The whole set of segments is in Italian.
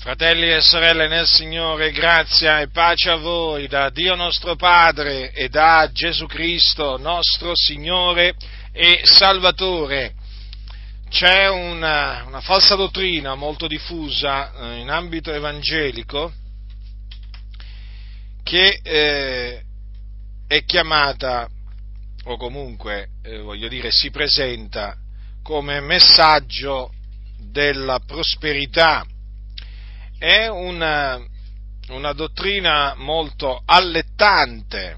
Fratelli e sorelle nel Signore, grazia e pace a voi da Dio nostro Padre e da Gesù Cristo nostro Signore e Salvatore. C'è una falsa dottrina molto diffusa in ambito evangelico che è chiamata, o comunque si presenta come messaggio della prosperità. È una dottrina molto allettante,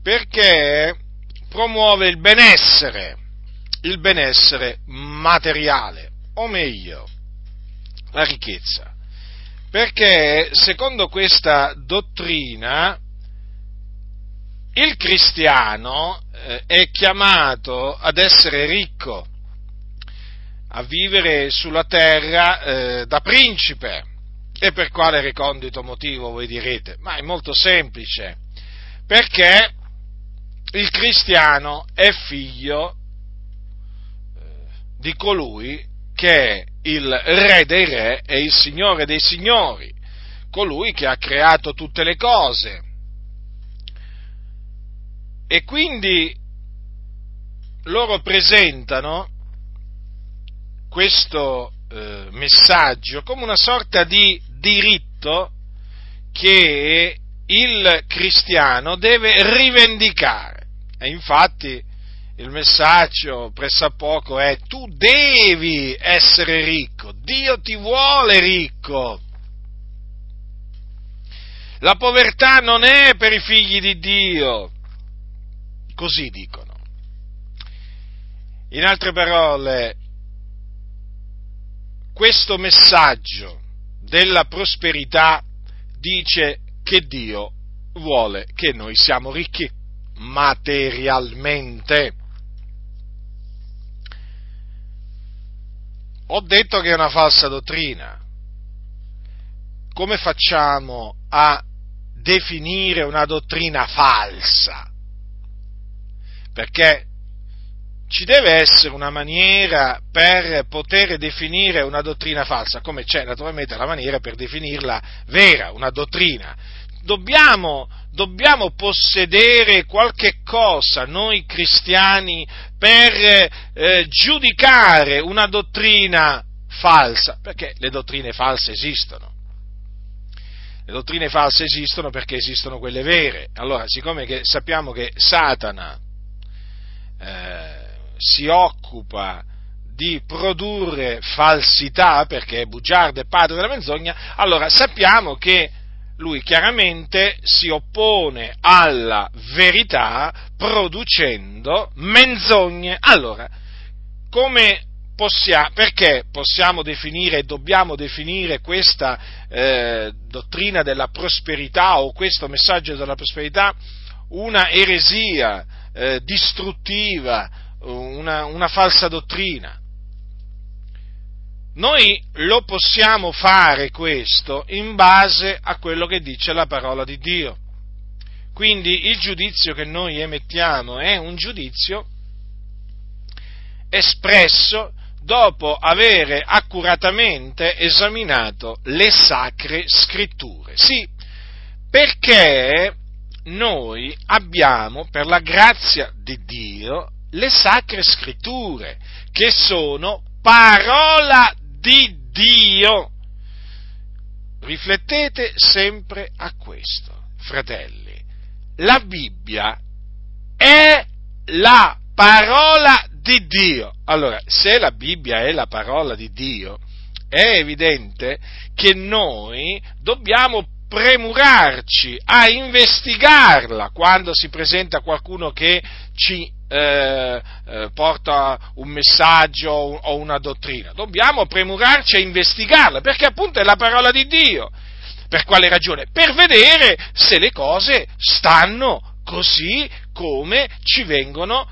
perché promuove il benessere materiale, o meglio, la ricchezza, perché secondo questa dottrina il cristiano è chiamato ad essere ricco, a vivere sulla terra da principe. E per quale recondito motivo, voi direte? Ma è molto semplice, perché il cristiano è figlio di colui che è il Re dei re e il Signore dei signori, colui che ha creato tutte le cose. E quindi loro presentano questo messaggio come una sorta di diritto che il cristiano deve rivendicare. E infatti il messaggio pressappoco è: tu devi essere ricco, Dio ti vuole ricco. La povertà non è per i figli di Dio, così dicono. In altre parole, questo messaggio della prosperità dice che Dio vuole che noi siamo ricchi materialmente. Ho detto che è una falsa dottrina. Come facciamo a definire una dottrina falsa? Perché ci deve essere una maniera per poter definire una dottrina falsa, come c'è naturalmente la maniera per definirla vera, una dottrina. Dobbiamo possedere qualche cosa, noi cristiani, per giudicare una dottrina falsa, perché le dottrine false esistono. Le dottrine false esistono perché esistono quelle vere. Allora, siccome che sappiamo che Satana si occupa di produrre falsità, perché è bugiardo e padre della menzogna, allora sappiamo che lui chiaramente si oppone alla verità producendo menzogne. Allora, perché possiamo definire e dobbiamo definire questa dottrina della prosperità, o questo messaggio della prosperità, una eresia distruttiva, una falsa dottrina? Noi lo possiamo fare questo in base a quello che dice la parola di Dio. Quindi il giudizio che noi emettiamo è un giudizio espresso dopo avere accuratamente esaminato le sacre scritture. Sì, perché noi abbiamo, per la grazia di Dio, le sacre scritture, che sono parola di Dio. Riflettete sempre a questo, fratelli. La Bibbia è la parola di Dio. Allora, se la Bibbia è la parola di Dio, è evidente che noi dobbiamo premurarci a investigarla quando si presenta qualcuno che ci porta un messaggio o una dottrina. Dobbiamo premurarci a investigarla, perché appunto è la parola di Dio. Per quale ragione? Per vedere se le cose stanno così come ci vengono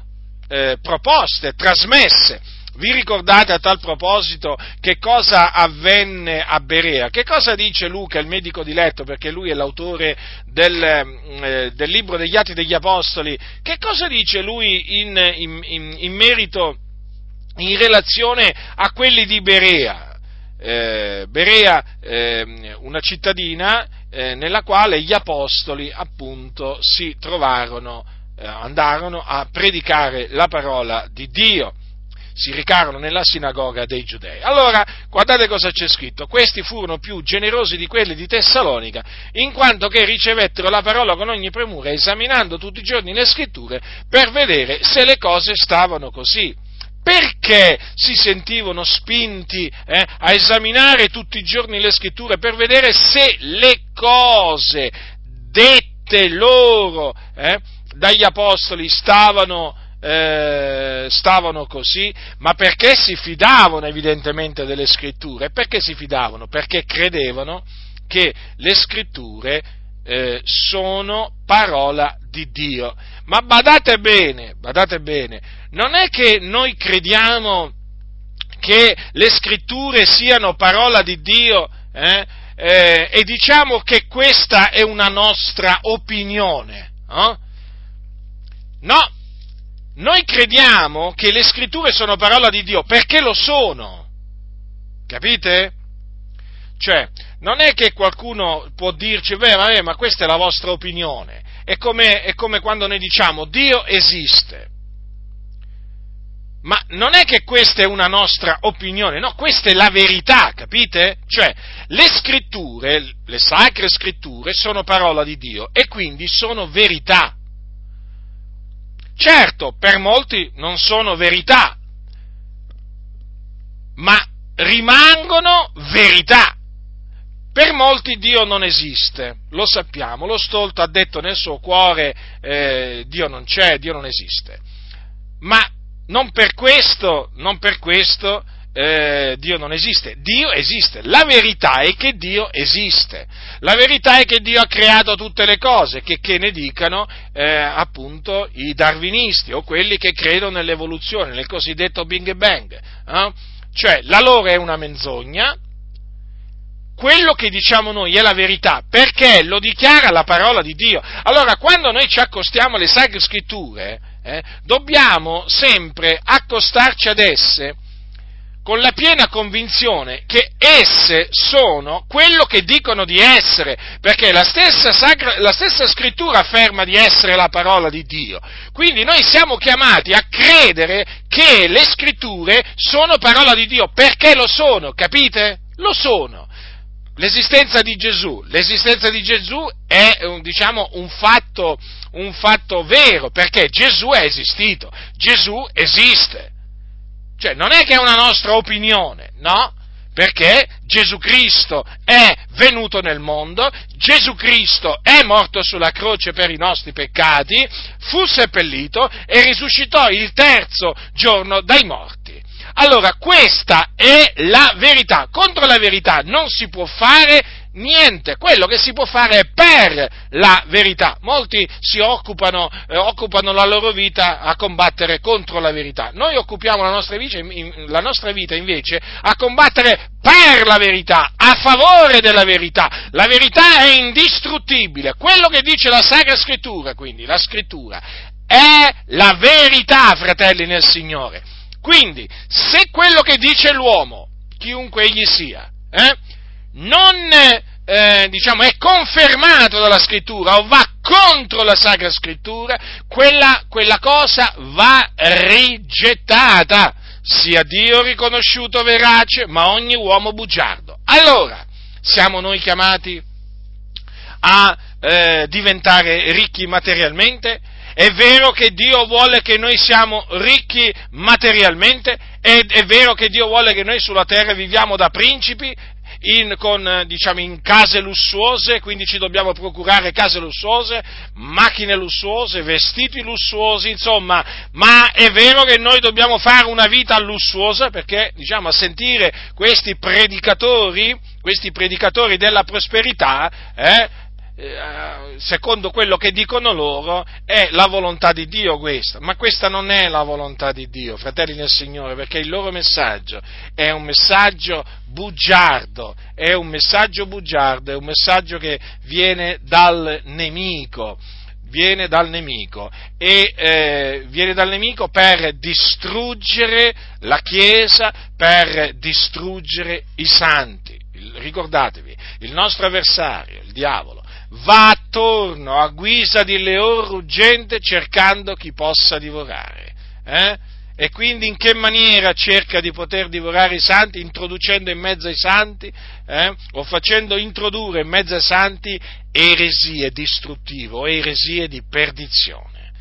proposte, trasmesse. Vi ricordate a tal proposito che cosa avvenne a Berea? Che cosa dice Luca, il medico diletto, perché lui è l'autore del libro degli Atti degli Apostoli? Che cosa dice lui in relazione a quelli di Berea? Berea, una cittadina nella quale gli apostoli appunto si trovarono, andarono a predicare la parola di Dio. Si recarono nella sinagoga dei giudei. Allora, guardate cosa c'è scritto: questi furono più generosi di quelli di Tessalonica, in quanto che ricevettero la parola con ogni premura, esaminando tutti i giorni le scritture per vedere se le cose stavano così. Perché si sentivano spinti a esaminare tutti i giorni le scritture per vedere se le cose dette loro dagli apostoli stavano così, ma perché si fidavano evidentemente delle scritture? Perché si fidavano? Perché credevano che le scritture sono parola di Dio. Ma badate bene, non è che noi crediamo che le scritture siano parola di Dio e diciamo che questa è una nostra opinione. No. Noi crediamo che le scritture sono parola di Dio perché lo sono, capite? Cioè, non è che qualcuno può dirci, beh, ma questa è la vostra opinione, è come quando noi diciamo Dio esiste, ma non è che questa è una nostra opinione, no, questa è la verità, capite? Cioè, le scritture, le sacre scritture sono parola di Dio e quindi sono verità. Certo, per molti non sono verità, ma rimangono verità. Per molti Dio non esiste, lo sappiamo, lo stolto ha detto nel suo cuore Dio non c'è, Dio non esiste. Ma non per questo Dio non esiste, Dio esiste. La verità è che Dio esiste, la verità è che Dio ha creato tutte le cose, che ne dicano appunto i darwinisti o quelli che credono nell'evoluzione, nel cosiddetto Big Bang. Cioè, la loro è una menzogna, quello che diciamo noi è la verità, perché lo dichiara la parola di Dio. Allora, quando noi ci accostiamo alle Sacre Scritture, dobbiamo sempre accostarci ad esse con la piena convinzione che esse sono quello che dicono di essere, perché la stessa scrittura afferma di essere la parola di Dio. Quindi noi siamo chiamati a credere che le scritture sono parola di Dio, perché lo sono, capite? Lo sono. L'esistenza di Gesù è un fatto vero, perché Gesù è esistito, Gesù esiste. Cioè, non è che è una nostra opinione, no? Perché Gesù Cristo è venuto nel mondo, Gesù Cristo è morto sulla croce per i nostri peccati, fu seppellito e risuscitò il terzo giorno dai morti. Allora, questa è la verità. Contro la verità non si può fare niente, quello che si può fare è per la verità. Molti si occupano la loro vita a combattere contro la verità. Noi occupiamo la nostra vita invece a combattere per la verità, a favore della verità. La verità è indistruttibile, quello che dice la Sacra Scrittura, quindi la Scrittura, è la verità, fratelli nel Signore. Quindi, se quello che dice l'uomo, chiunque egli sia, non è confermato dalla scrittura o va contro la Sacra Scrittura, quella cosa va rigettata, sia Dio riconosciuto verace, ma ogni uomo bugiardo. Allora, siamo noi chiamati a diventare ricchi materialmente? È vero che Dio vuole che noi siamo ricchi materialmente? È vero che Dio vuole che noi sulla terra viviamo da principi? In case lussuose, quindi ci dobbiamo procurare case lussuose, macchine lussuose, vestiti lussuosi, insomma, ma è vero che noi dobbiamo fare una vita lussuosa? Perché, a sentire questi predicatori della prosperità, secondo quello che dicono loro, è la volontà di Dio questa, ma questa non è la volontà di Dio, fratelli del Signore, perché il loro messaggio è un messaggio bugiardo, è un messaggio che viene dal nemico, viene dal nemico, e viene dal nemico per distruggere la Chiesa, per distruggere i santi. Ricordatevi, il nostro avversario, il diavolo, va attorno a guisa di leon ruggente cercando chi possa divorare. E quindi in che maniera cerca di poter divorare i santi? Introducendo in mezzo ai santi, o facendo introdurre in mezzo ai santi eresie distruttive o eresie di perdizione.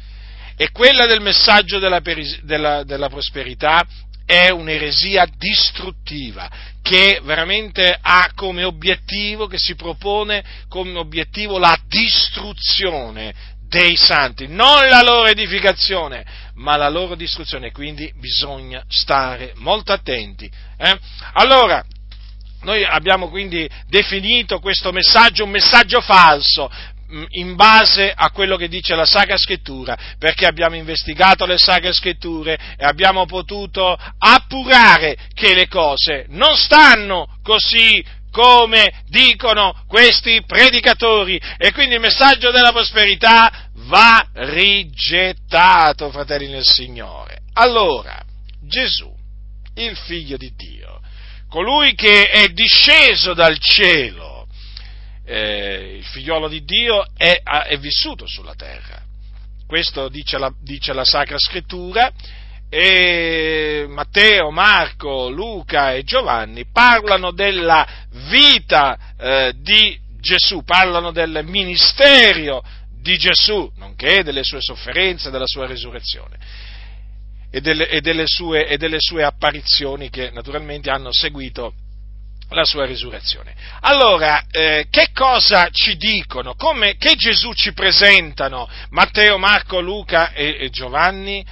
E quella del messaggio della prosperità è un'eresia distruttiva che veramente ha come obiettivo, che si propone come obiettivo, la distruzione dei santi, non la loro edificazione, ma la loro distruzione. Quindi bisogna stare molto attenti. Allora, noi abbiamo quindi definito questo messaggio un messaggio falso, in base a quello che dice la Sacra Scrittura, perché abbiamo investigato le Sacre Scritture e abbiamo potuto appurare che le cose non stanno così come dicono questi predicatori, e quindi il messaggio della prosperità va rigettato, fratelli nel Signore. Allora, Gesù, il Figlio di Dio, colui che è disceso dal cielo, il figliolo di Dio è vissuto sulla terra, questo dice la Sacra Scrittura, e Matteo, Marco, Luca e Giovanni parlano della vita di Gesù, parlano del ministerio di Gesù, nonché delle sue sofferenze, della sua resurrezione e delle sue apparizioni che naturalmente hanno seguito la sua risurrezione. Allora, che cosa ci dicono? Che Gesù ci presentano Matteo, Marco, Luca e Giovanni?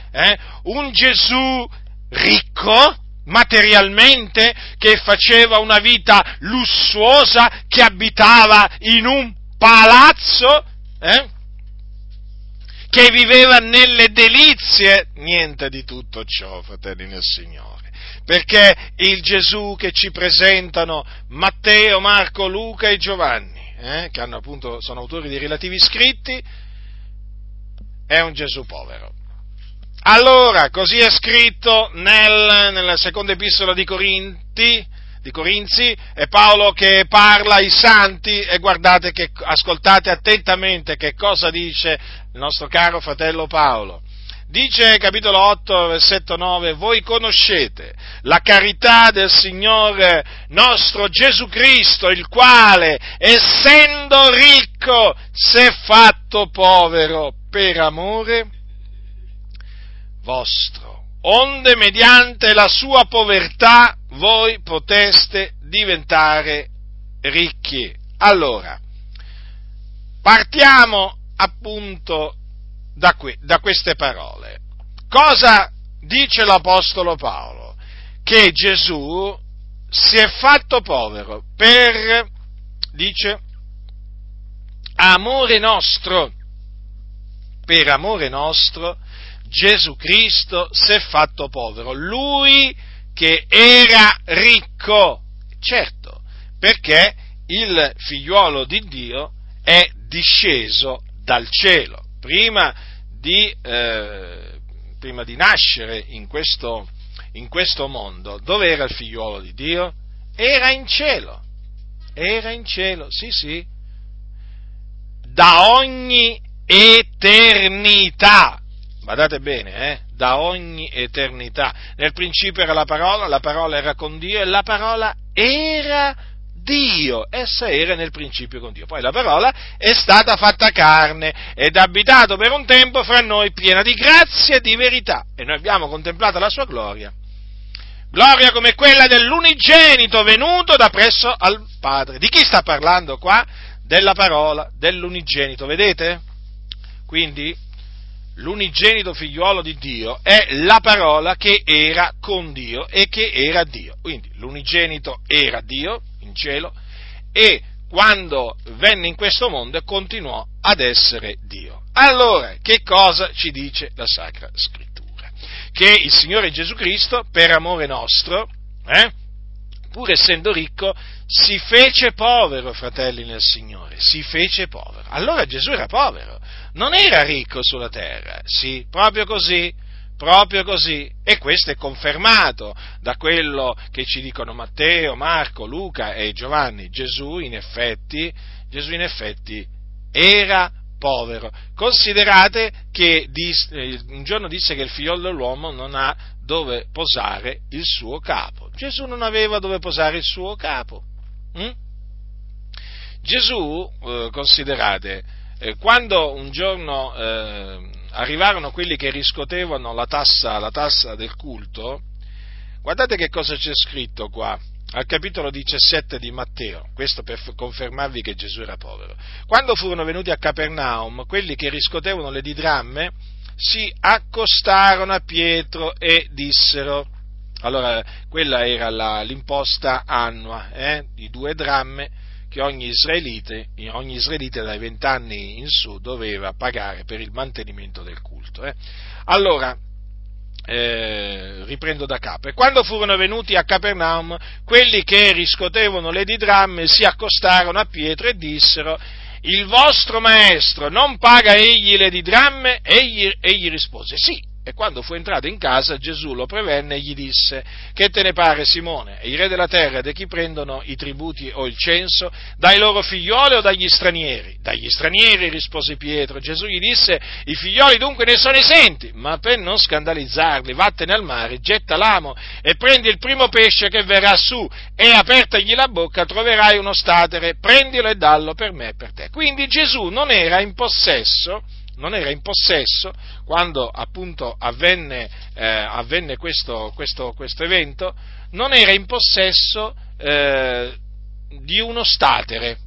Un Gesù ricco materialmente, che faceva una vita lussuosa, che abitava in un palazzo, che viveva nelle delizie? Niente di tutto ciò, fratelli nel Signore. Perché il Gesù che ci presentano Matteo, Marco, Luca e Giovanni, che hanno appunto, sono autori di relativi scritti, è un Gesù povero. Allora, così è scritto nella seconda epistola di Corinzi, è Paolo che parla ai santi, e guardate, ascoltate attentamente che cosa dice il nostro caro fratello Paolo. Dice, capitolo 8, versetto 9, voi conoscete la carità del Signore nostro Gesù Cristo, il quale, essendo ricco, si è fatto povero per amore vostro, onde mediante la sua povertà voi poteste diventare ricchi. Allora, partiamo appunto da queste parole. Cosa dice l'Apostolo Paolo? Che Gesù si è fatto povero per, dice, amore nostro. Per amore nostro Gesù Cristo si è fatto povero, lui che era ricco. Certo, perché il figliuolo di Dio è disceso dal cielo. Prima di nascere in questo mondo, dove era il figliuolo di Dio? Era in cielo, sì, da ogni eternità, guardate bene, da ogni eternità. Nel principio era la parola era con Dio e la parola era Dio, essa era nel principio con Dio. Poi la parola è stata fatta carne ed ha abitato per un tempo fra noi, piena di grazia e di verità, e noi abbiamo contemplato la sua gloria come quella dell'unigenito venuto da presso al Padre. Di chi sta parlando qua? Della parola, dell'unigenito, vedete? Quindi l'unigenito figliuolo di Dio è la parola che era con Dio e che era Dio. Quindi l'unigenito era Dio in cielo, e quando venne in questo mondo continuò ad essere Dio. Allora, che cosa ci dice la Sacra Scrittura? Che il Signore Gesù Cristo, per amore nostro, pur essendo ricco, si fece povero, fratelli nel Signore, si fece povero. Allora Gesù era povero, non era ricco sulla terra, sì, proprio così, e questo è confermato da quello che ci dicono Matteo, Marco, Luca e Giovanni. Gesù in effetti era povero. Considerate che un giorno disse che il figlio dell'uomo non ha dove posare il suo capo. Gesù non aveva dove posare il suo capo. Gesù, considerate, quando un giorno arrivarono quelli che riscotevano la tassa del culto, guardate che cosa c'è scritto qua. Al capitolo 17 di Matteo, questo per confermarvi che Gesù era povero. Quando furono venuti a Capernaum, quelli che riscotevano le didramme si accostarono a Pietro e dissero, allora quella era l'imposta annua, di 2 dramme che ogni israelite dai 20 anni in su doveva pagare per il mantenimento del culto. Riprendo da capo. E quando furono venuti a Capernaum, quelli che riscotevano le didramme si accostarono a Pietro e dissero: il vostro maestro non paga egli le didramme? Egli rispose: sì. E quando fu entrato in casa, Gesù lo prevenne e gli disse: che te ne pare, Simone? I re della terra da chi prendono i tributi o il censo? Dai loro figlioli o dagli stranieri? Dagli stranieri, rispose Pietro. Gesù gli disse: i figlioli dunque ne sono esenti, ma per non scandalizzarli, vattene al mare, getta l'amo e prendi il primo pesce che verrà su, e apertagli la bocca troverai uno statere, prendilo e dallo per me e per te. Quindi Gesù non era in possesso, quando appunto avvenne questo evento, non era in possesso di uno statere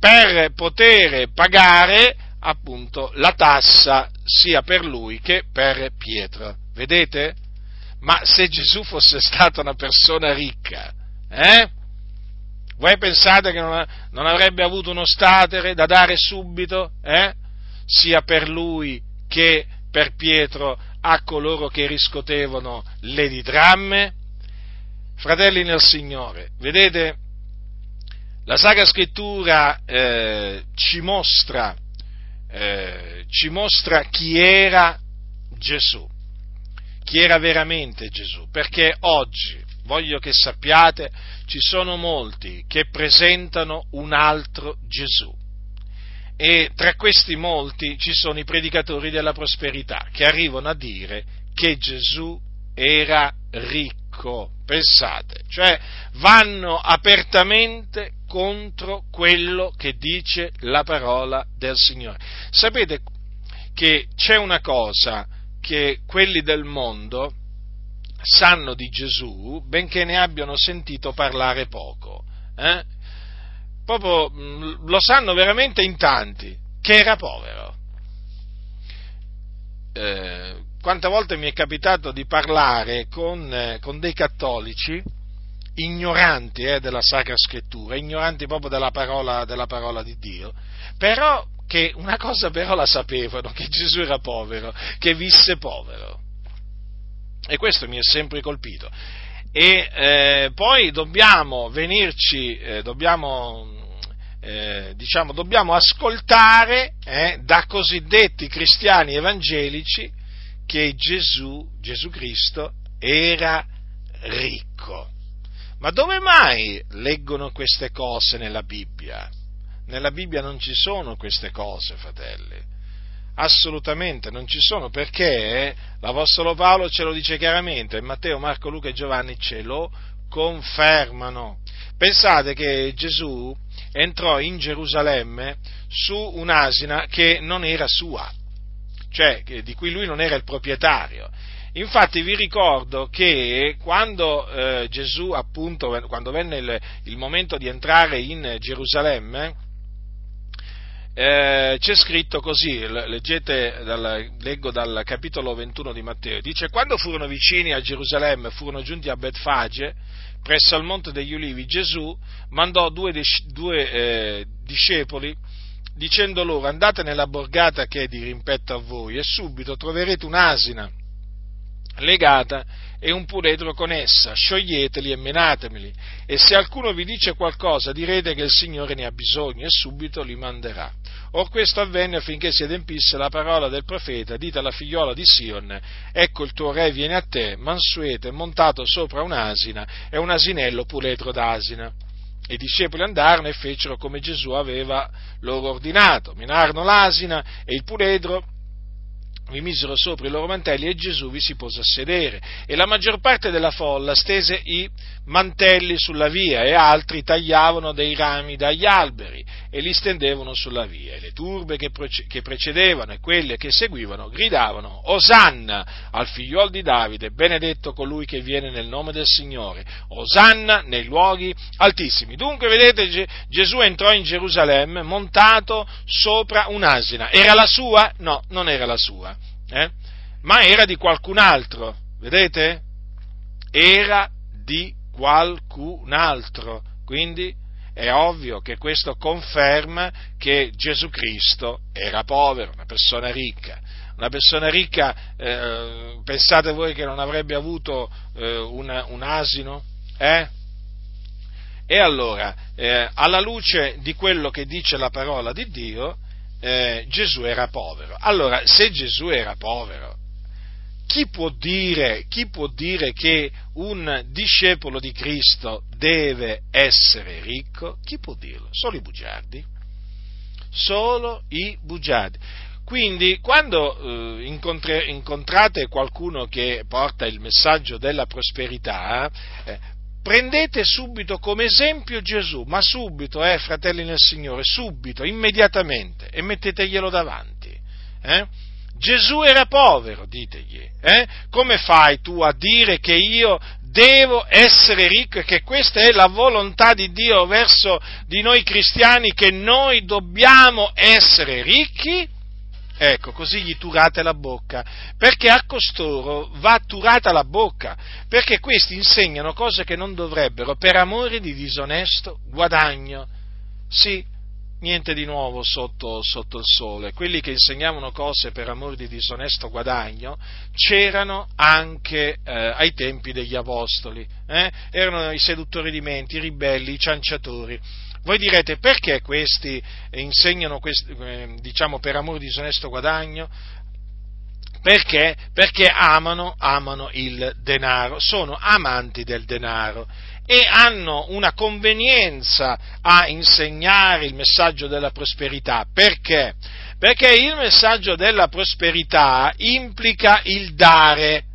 per poter pagare appunto la tassa sia per lui che per Pietro. Vedete? Ma se Gesù fosse stata una persona ricca, voi pensate che non avrebbe avuto uno statere da dare subito, sia per lui che per Pietro, a coloro che riscotevano le didramme? Fratelli nel Signore, vedete, la Sacra Scrittura ci mostra chi era Gesù, chi era veramente Gesù, perché oggi, voglio che sappiate, ci sono molti che presentano un altro Gesù. E tra questi molti ci sono i predicatori della prosperità, che arrivano a dire che Gesù era ricco, pensate, cioè vanno apertamente contro quello che dice la parola del Signore. Sapete che c'è una cosa che quelli del mondo sanno di Gesù, benché ne abbiano sentito parlare poco, proprio lo sanno veramente in tanti, che era povero. Quante volte mi è capitato di parlare con dei cattolici ignoranti della Sacra Scrittura, ignoranti proprio della parola di Dio, però che una cosa però la sapevano, che Gesù era povero, che visse povero, e questo mi è sempre colpito. Poi dobbiamo ascoltare da cosiddetti cristiani evangelici che Gesù Cristo era ricco. Ma dove mai leggono queste cose nella Bibbia? Nella Bibbia non ci sono queste cose, fratelli. Assolutamente non ci sono, perché l'Apostolo Paolo ce lo dice chiaramente, Matteo, Marco, Luca e Giovanni ce lo confermano. Pensate che Gesù entrò in Gerusalemme su un'asina che non era sua, cioè di cui lui non era il proprietario. Infatti vi ricordo che quando Gesù, appunto, quando venne il momento di entrare in Gerusalemme, c'è scritto così, leggo dal capitolo 21 di Matteo, dice: quando furono vicini a Gerusalemme, furono giunti a Betfage, presso al Monte degli Ulivi, Gesù mandò due discepoli dicendo loro: andate nella borgata che è dirimpetto a voi e subito troverete un'asina legata e un puledro con essa, scioglieteli e menatemeli, e se alcuno vi dice qualcosa direte che il Signore ne ha bisogno e subito li manderà. Or questo avvenne affinché si adempisse la parola del profeta, dite alla figliola di Sion, ecco il tuo re viene a te, mansueto e montato sopra un'asina e un asinello puledro d'asina. I discepoli andarono e fecero come Gesù aveva loro ordinato, minarono l'asina e il puledro, vi misero sopra i loro mantelli e Gesù vi si pose a sedere, e la maggior parte della folla stese i mantelli sulla via e altri tagliavano dei rami dagli alberi e li stendevano sulla via, e le turbe che precedevano e quelle che seguivano gridavano Osanna al figliol di Davide, benedetto colui che viene nel nome del Signore, Osanna nei luoghi altissimi. Dunque vedete, Gesù entrò in Gerusalemme montato sopra un'asina. Era la sua? No, non era la sua. Ma era di qualcun altro, vedete? Era di qualcun altro, quindi è ovvio che questo conferma che Gesù Cristo era povero, una persona ricca, pensate voi che non avrebbe avuto un asino? E allora, alla luce di quello che dice la parola di Dio, Gesù era povero. Allora, se Gesù era povero, chi può dire che un discepolo di Cristo deve essere ricco? Chi può dirlo? Solo i bugiardi. Quindi, quando incontrate qualcuno che porta il messaggio della prosperità, prendete subito come esempio Gesù, ma subito, fratelli nel Signore, subito, immediatamente, e metteteglielo davanti. Gesù era povero, ditegli. Come fai tu a dire che io devo essere ricco e che questa è la volontà di Dio verso di noi cristiani, che noi dobbiamo essere ricchi? Ecco, così gli turate la bocca, perché a costoro va turata la bocca, perché questi insegnano cose che non dovrebbero, per amore di disonesto guadagno. Sì, niente di nuovo sotto il sole. Quelli che insegnavano cose per amore di disonesto guadagno c'erano anche ai tempi degli apostoli, erano i seduttori di menti, i ribelli, i cianciatori. Voi direte, perché questi insegnano, per amore di disonesto guadagno? Perché? Perché amano il denaro, sono amanti del denaro e hanno una convenienza a insegnare il messaggio della prosperità. Perché? Perché il messaggio della prosperità implica il dare.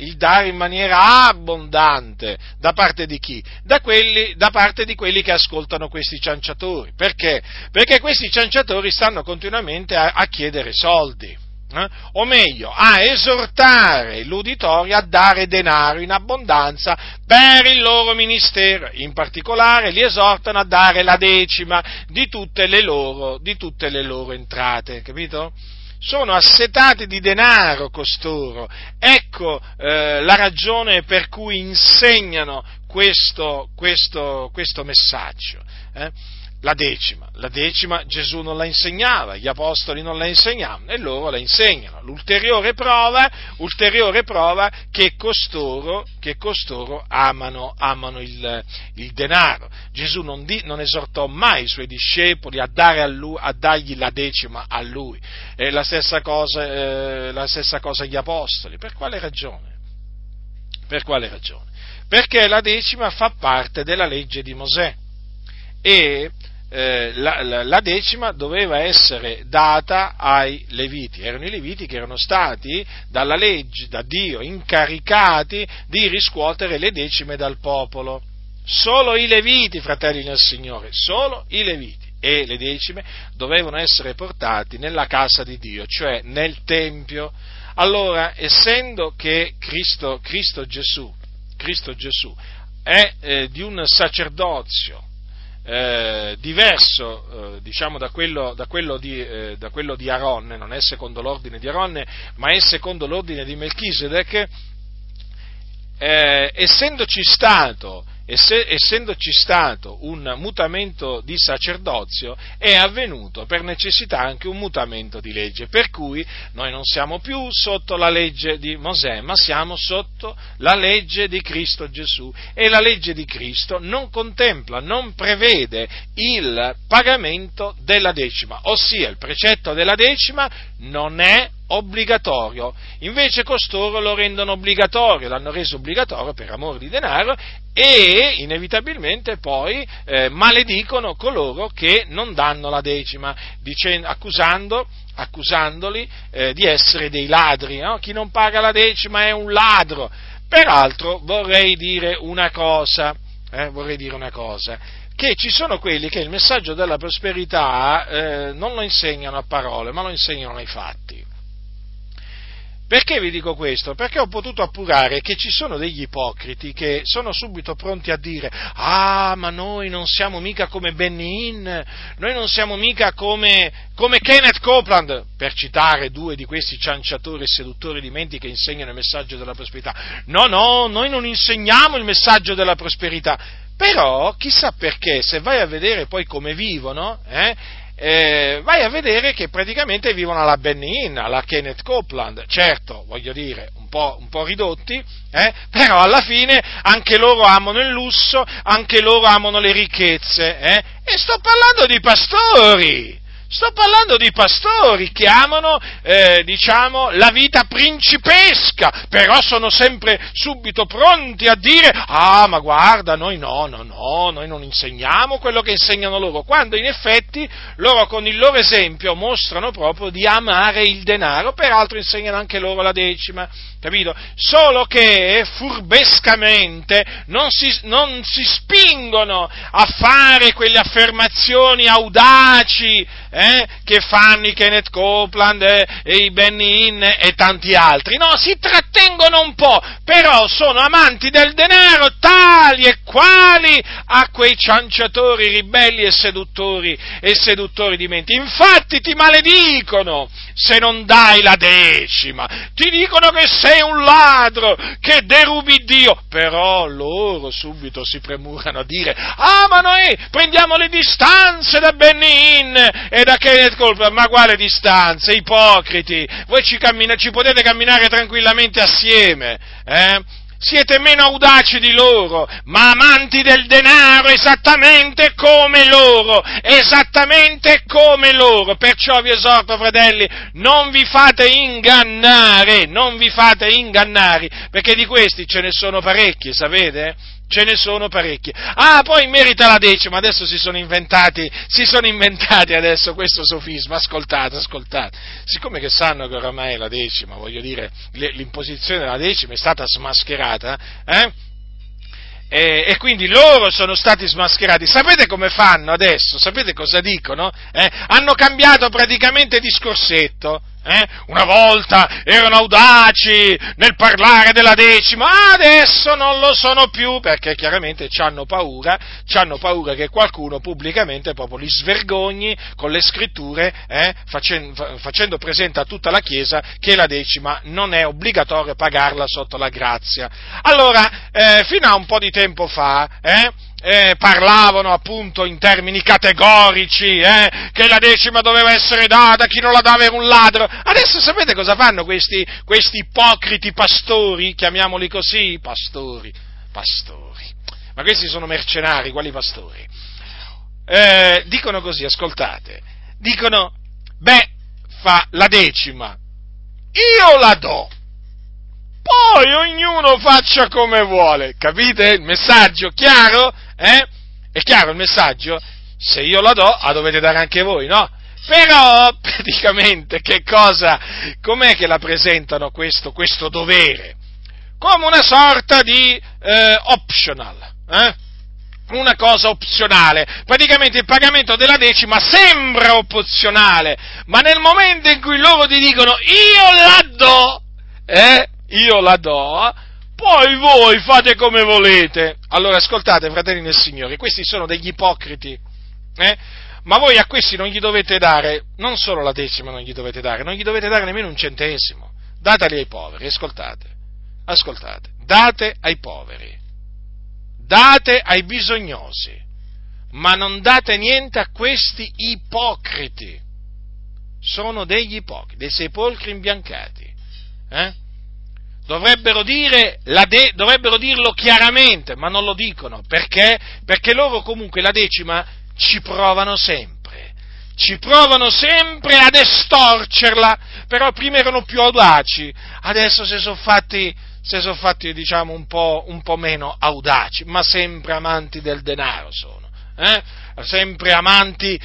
Il dare in maniera abbondante da parte di chi? Da parte di quelli che ascoltano questi cianciatori. Perché? Perché questi cianciatori stanno continuamente a chiedere soldi, o meglio, a esortare l'uditorio a dare denaro in abbondanza per il loro ministero. In particolare li esortano a dare la decima di tutte le loro entrate, capito? Sono assetati di denaro costoro, ecco la ragione per cui insegnano questo messaggio. La decima Gesù non la insegnava, gli apostoli non la insegnavano e loro la insegnano. L'ulteriore prova che costoro amano il denaro. Gesù non esortò mai i suoi discepoli a dargli la decima a lui. E la stessa cosa gli apostoli. Per quale ragione? Perché la decima fa parte della legge di Mosè e la decima doveva essere data ai Leviti. Erano i Leviti che erano stati dalla legge, da Dio, incaricati di riscuotere le decime dal popolo. Solo i Leviti, fratelli nel Signore, solo i Leviti. E le decime dovevano essere portati nella casa di Dio, cioè nel Tempio. Allora, essendo che Cristo Gesù è di un sacerdozio diverso, diciamo, da quello di Aronne, non è secondo l'ordine di Aronne, ma è secondo l'ordine di Melchisedec, essendoci stato essendoci stato un mutamento di sacerdozio, è avvenuto per necessità anche un mutamento di legge, per cui noi non siamo più sotto la legge di Mosè, ma siamo sotto la legge di Cristo Gesù, e la legge di Cristo non contempla, non prevede il pagamento della decima, ossia il precetto della decima non è obbligatorio, invece costoro lo rendono obbligatorio, l'hanno reso obbligatorio per amor di denaro, e inevitabilmente poi maledicono coloro che non danno la decima, accusandoli di essere dei ladri, no? Chi non paga la decima è un ladro. Peraltro vorrei dire una cosa, che ci sono quelli che il messaggio della prosperità non lo insegnano a parole, ma lo insegnano ai fatti. Perché vi dico questo? Perché ho potuto appurare che ci sono degli ipocriti che sono subito pronti a dire: ah, ma noi non siamo mica come Benny Hinn, noi non siamo mica come Kenneth Copeland, per citare due di questi cianciatori e seduttori di menti che insegnano il messaggio della prosperità. No, noi non insegniamo il messaggio della prosperità. Però, chissà perché, se vai a vedere poi come vivono, vai a vedere che praticamente vivono alla Benny Hinn, alla Kenneth Copeland, certo, voglio dire, un po' ridotti, però alla fine anche loro amano il lusso, anche loro amano le ricchezze, e sto parlando di pastori che amano, la vita principesca, però sono sempre subito pronti a dire: ah, ma guarda, noi no, noi non insegniamo quello che insegnano loro, quando in effetti loro con il loro esempio mostrano proprio di amare il denaro, peraltro insegnano anche loro la decima, capito? Solo che furbescamente non si spingono a fare quelle affermazioni audaci, che fanno i Kenneth Copeland e i Benny Hinn e tanti altri. No, si trattengono un po', però sono amanti del denaro tali e quali a quei cianciatori ribelli e seduttori di menti. Infatti ti maledicono se non dai la decima, ti dicono che sei un ladro, che derubi Dio, però loro subito si premurano a dire: ah, ma noi prendiamo le distanze da Benny Hinn e da Kenneth Copeland. Ma quale distanze, ipocriti? Voi ci potete camminare tranquillamente assieme, Siete meno audaci di loro, ma amanti del denaro esattamente come loro, perciò vi esorto, fratelli, non vi fate ingannare, perché di questi ce ne sono parecchi, sapete? Ce ne sono parecchi. Ah, poi merita la decima, adesso si sono inventati adesso questo sofisma, ascoltate, siccome che sanno che oramai la decima, voglio dire, l'imposizione della decima è stata smascherata, E quindi loro sono stati smascherati. Sapete come fanno adesso? Sapete cosa dicono? Hanno cambiato praticamente discorsetto. Una volta erano audaci nel parlare della decima, adesso non lo sono più, perché chiaramente ci hanno paura che qualcuno pubblicamente proprio li svergogni con le scritture, facendo presente a tutta la Chiesa che la decima non è obbligatorio pagarla sotto la grazia. Allora, fino a un po' di tempo fa, parlavano appunto in termini categorici, che la decima doveva essere data, chi non la dava era un ladro. Adesso sapete cosa fanno questi ipocriti pastori, chiamiamoli così, pastori, ma questi sono mercenari, quali pastori? Dicono così, ascoltate, dicono: beh, fa la decima, io la do, poi ognuno faccia come vuole. Capite il messaggio? Chiaro? È chiaro il messaggio? Se io la do, la dovete dare anche voi, no? Però, praticamente, com'è che la presentano questo dovere? Come una sorta di optional, una cosa opzionale. Praticamente il pagamento della decima sembra opzionale, ma nel momento in cui loro ti dicono: io la do, poi voi fate come volete. Allora, ascoltate, fratelli nel Signore, questi sono degli ipocriti, ma voi a questi non gli dovete dare, non solo la decima non gli dovete dare nemmeno un centesimo, dateli ai poveri, ascoltate, date ai poveri, date ai bisognosi, ma non date niente a questi ipocriti. Sono degli ipocriti, dei sepolcri imbiancati. Dovrebbero dirlo chiaramente, ma non lo dicono. Perché? Perché loro comunque la decima ci provano sempre ad estorcerla, però prima erano più audaci, adesso si sono fatti diciamo un po' meno audaci, ma sempre amanti del denaro sono, sempre amanti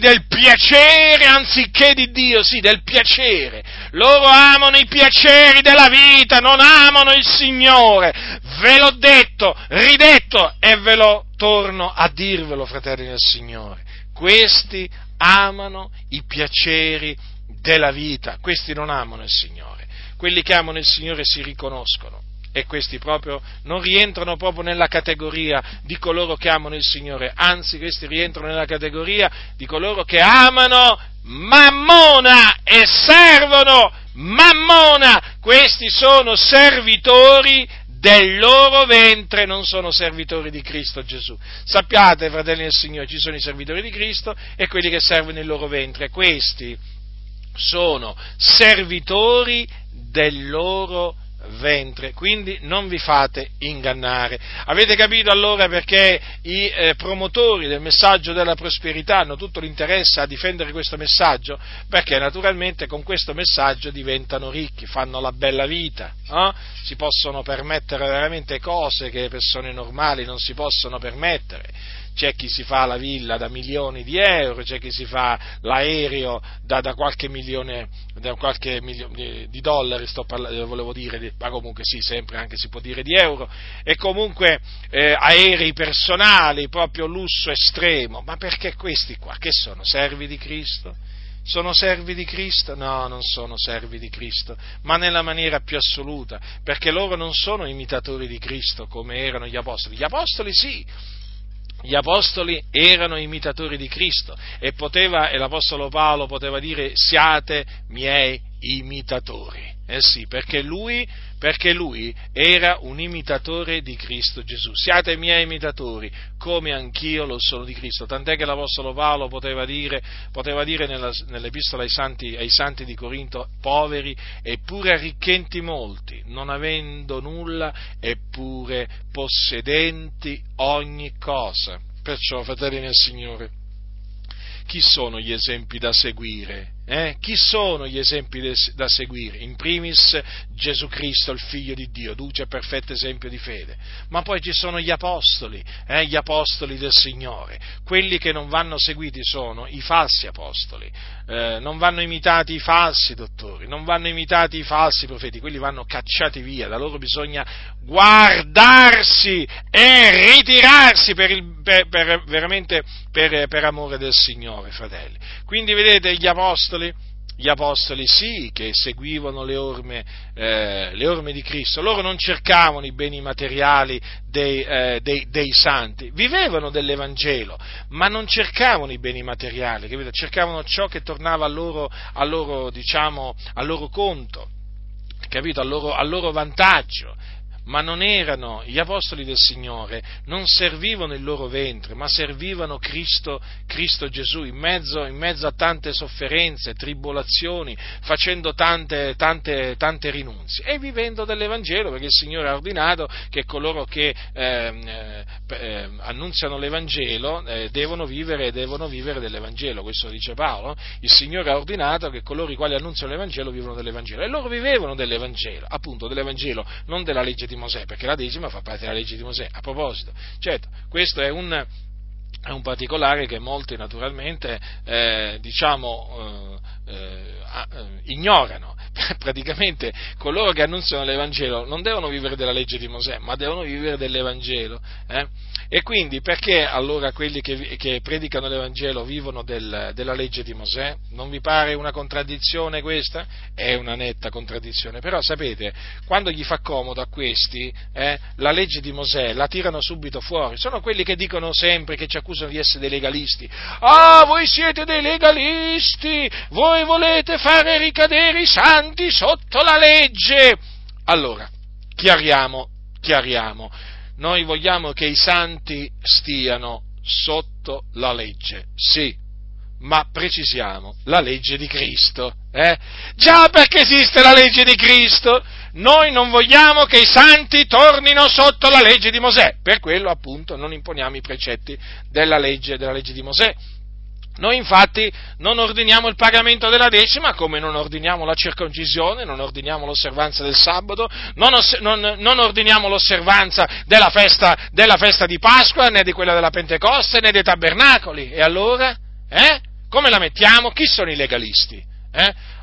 del piacere anziché di Dio, sì, del piacere. Loro amano i piaceri della vita, non amano il Signore. Ve l'ho detto, ridetto e ve lo torno a dirvelo, fratelli del Signore. Questi amano i piaceri della vita, questi non amano il Signore. Quelli che amano il Signore si riconoscono, e questi proprio non rientrano proprio nella categoria di coloro che amano il Signore, anzi questi rientrano nella categoria di coloro che amano Mammona e servono Mammona. Questi sono servitori del loro ventre, non sono servitori di Cristo Gesù. Sappiate, fratelli del Signore, ci sono i servitori di Cristo e quelli che servono il loro ventre. Questi sono servitori del loro ventre, quindi non vi fate ingannare. Avete capito allora perché i promotori del messaggio della prosperità hanno tutto l'interesse a difendere questo messaggio? Perché naturalmente con questo messaggio diventano ricchi, fanno la bella vita, si possono permettere veramente cose che persone normali non si possono permettere. C'è chi si fa la villa da milioni di euro, c'è chi si fa l'aereo da qualche milione di dollari, ma comunque sì, sempre anche si può dire di euro, e comunque aerei personali, proprio lusso estremo. Ma perché questi qua, che sono? Servi di Cristo? Sono servi di Cristo? No, non sono servi di Cristo, ma nella maniera più assoluta, perché loro non sono imitatori di Cristo come erano gli apostoli. Gli apostoli sì, gli apostoli erano imitatori di Cristo e l'apostolo Paolo poteva dire: siate miei imitatori. Sì, perché lui era un imitatore di Cristo Gesù. Siate miei imitatori come anch'io lo sono di Cristo. Tant'è che l'apostolo Paolo poteva dire nell'epistola ai santi di Corinto: poveri eppure arricchenti molti, non avendo nulla eppure possedenti ogni cosa. Perciò, fratelli nel Signore, chi sono gli esempi da seguire? Chi sono gli esempi da seguire? In primis Gesù Cristo, il Figlio di Dio, duce e perfetto esempio di fede, ma poi ci sono gli apostoli del Signore. Quelli che non vanno seguiti sono i falsi apostoli, non vanno imitati i falsi dottori, non vanno imitati i falsi profeti, quelli vanno cacciati via, da loro bisogna guardarsi e ritirarsi veramente per amore del Signore, fratelli. Quindi vedete, gli apostoli sì, che seguivano le orme di Cristo. Loro non cercavano i beni materiali dei santi, vivevano dell'Evangelo, ma non cercavano i beni materiali, capito? Cercavano ciò che tornava a loro conto, capito? A loro vantaggio. Ma non erano gli apostoli del Signore, non servivano il loro ventre, ma servivano Cristo Gesù in mezzo a tante sofferenze, tribolazioni, facendo tante rinunzie e vivendo dell'Evangelo, perché il Signore ha ordinato che coloro che annunziano l'Evangelo devono vivere dell'Evangelo. Questo dice Paolo: il Signore ha ordinato che coloro i quali annunciano l'Evangelo vivono dell'Evangelo, e loro vivevano dell'Evangelo, appunto dell'Evangelo, non della legge di Mosè, perché la decima fa parte della legge di Mosè. A proposito, certo, questo è un particolare che molti naturalmente ignorano. Praticamente coloro che annunciano l'Evangelo non devono vivere della legge di Mosè, ma devono vivere dell'Evangelo. E quindi perché allora quelli che predicano l'Evangelo vivono della legge di Mosè? Non vi pare una contraddizione questa? È una netta contraddizione. Però sapete, quando gli fa comodo a questi, la legge di Mosè la tirano subito fuori. Sono quelli che dicono sempre, che ci accusano di essere dei legalisti. Ah, voi siete dei legalisti! Voi volete fare ricadere i santi sotto la legge! Allora, chiariamo. Noi vogliamo che i santi stiano sotto la legge, sì, ma precisiamo, la legge di Cristo, eh? Già, perché esiste la legge di Cristo, noi non vogliamo che i santi tornino sotto la legge di Mosè, per quello appunto non imponiamo i precetti della legge di Mosè. Noi infatti non ordiniamo il pagamento della decima, come non ordiniamo la circoncisione, non ordiniamo l'osservanza del sabato, non ordiniamo l'osservanza della festa di Pasqua, né di quella della Pentecoste, né dei tabernacoli. E allora? Come la mettiamo? Chi sono i legalisti?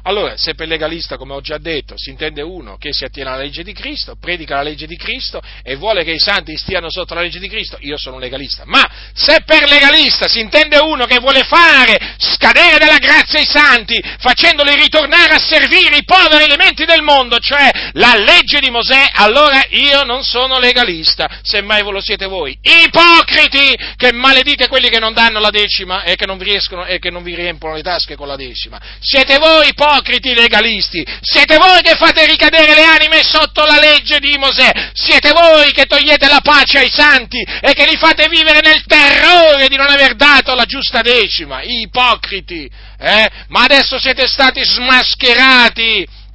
Allora, se per legalista, come ho già detto, si intende uno che si attiene alla legge di Cristo, predica la legge di Cristo e vuole che i santi stiano sotto la legge di Cristo, io sono un legalista. Ma se per legalista si intende uno che vuole fare scadere dalla grazia i santi, facendoli ritornare a servire i poveri elementi del mondo, cioè la legge di Mosè, allora io non sono legalista, semmai ve lo siete voi, ipocriti, che maledite quelli che non danno la decima e che non vi riescono e che non vi riempono le tasche con la decima. Siete voi ipocriti legalisti, siete voi che fate ricadere le anime sotto la legge di Mosè, siete voi che togliete la pace ai santi e che li fate vivere nel terrore di non aver dato la giusta decima, ipocriti, ma adesso siete stati smascherati,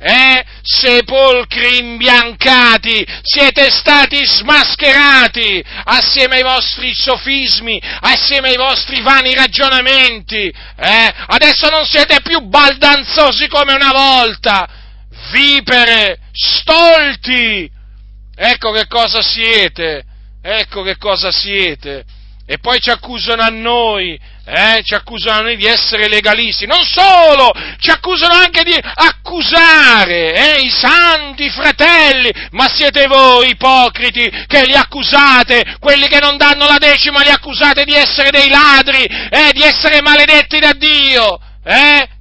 sepolcri imbiancati, siete stati smascherati assieme ai vostri sofismi, assieme ai vostri vani ragionamenti, adesso non siete più baldanzosi come una volta, vipere, stolti, ecco che cosa siete, e poi ci accusano a noi di essere legalisti, non solo, ci accusano anche di accusare i santi fratelli, ma siete voi ipocriti che li accusate, quelli che non danno la decima li accusate di essere dei ladri, di essere maledetti da Dio,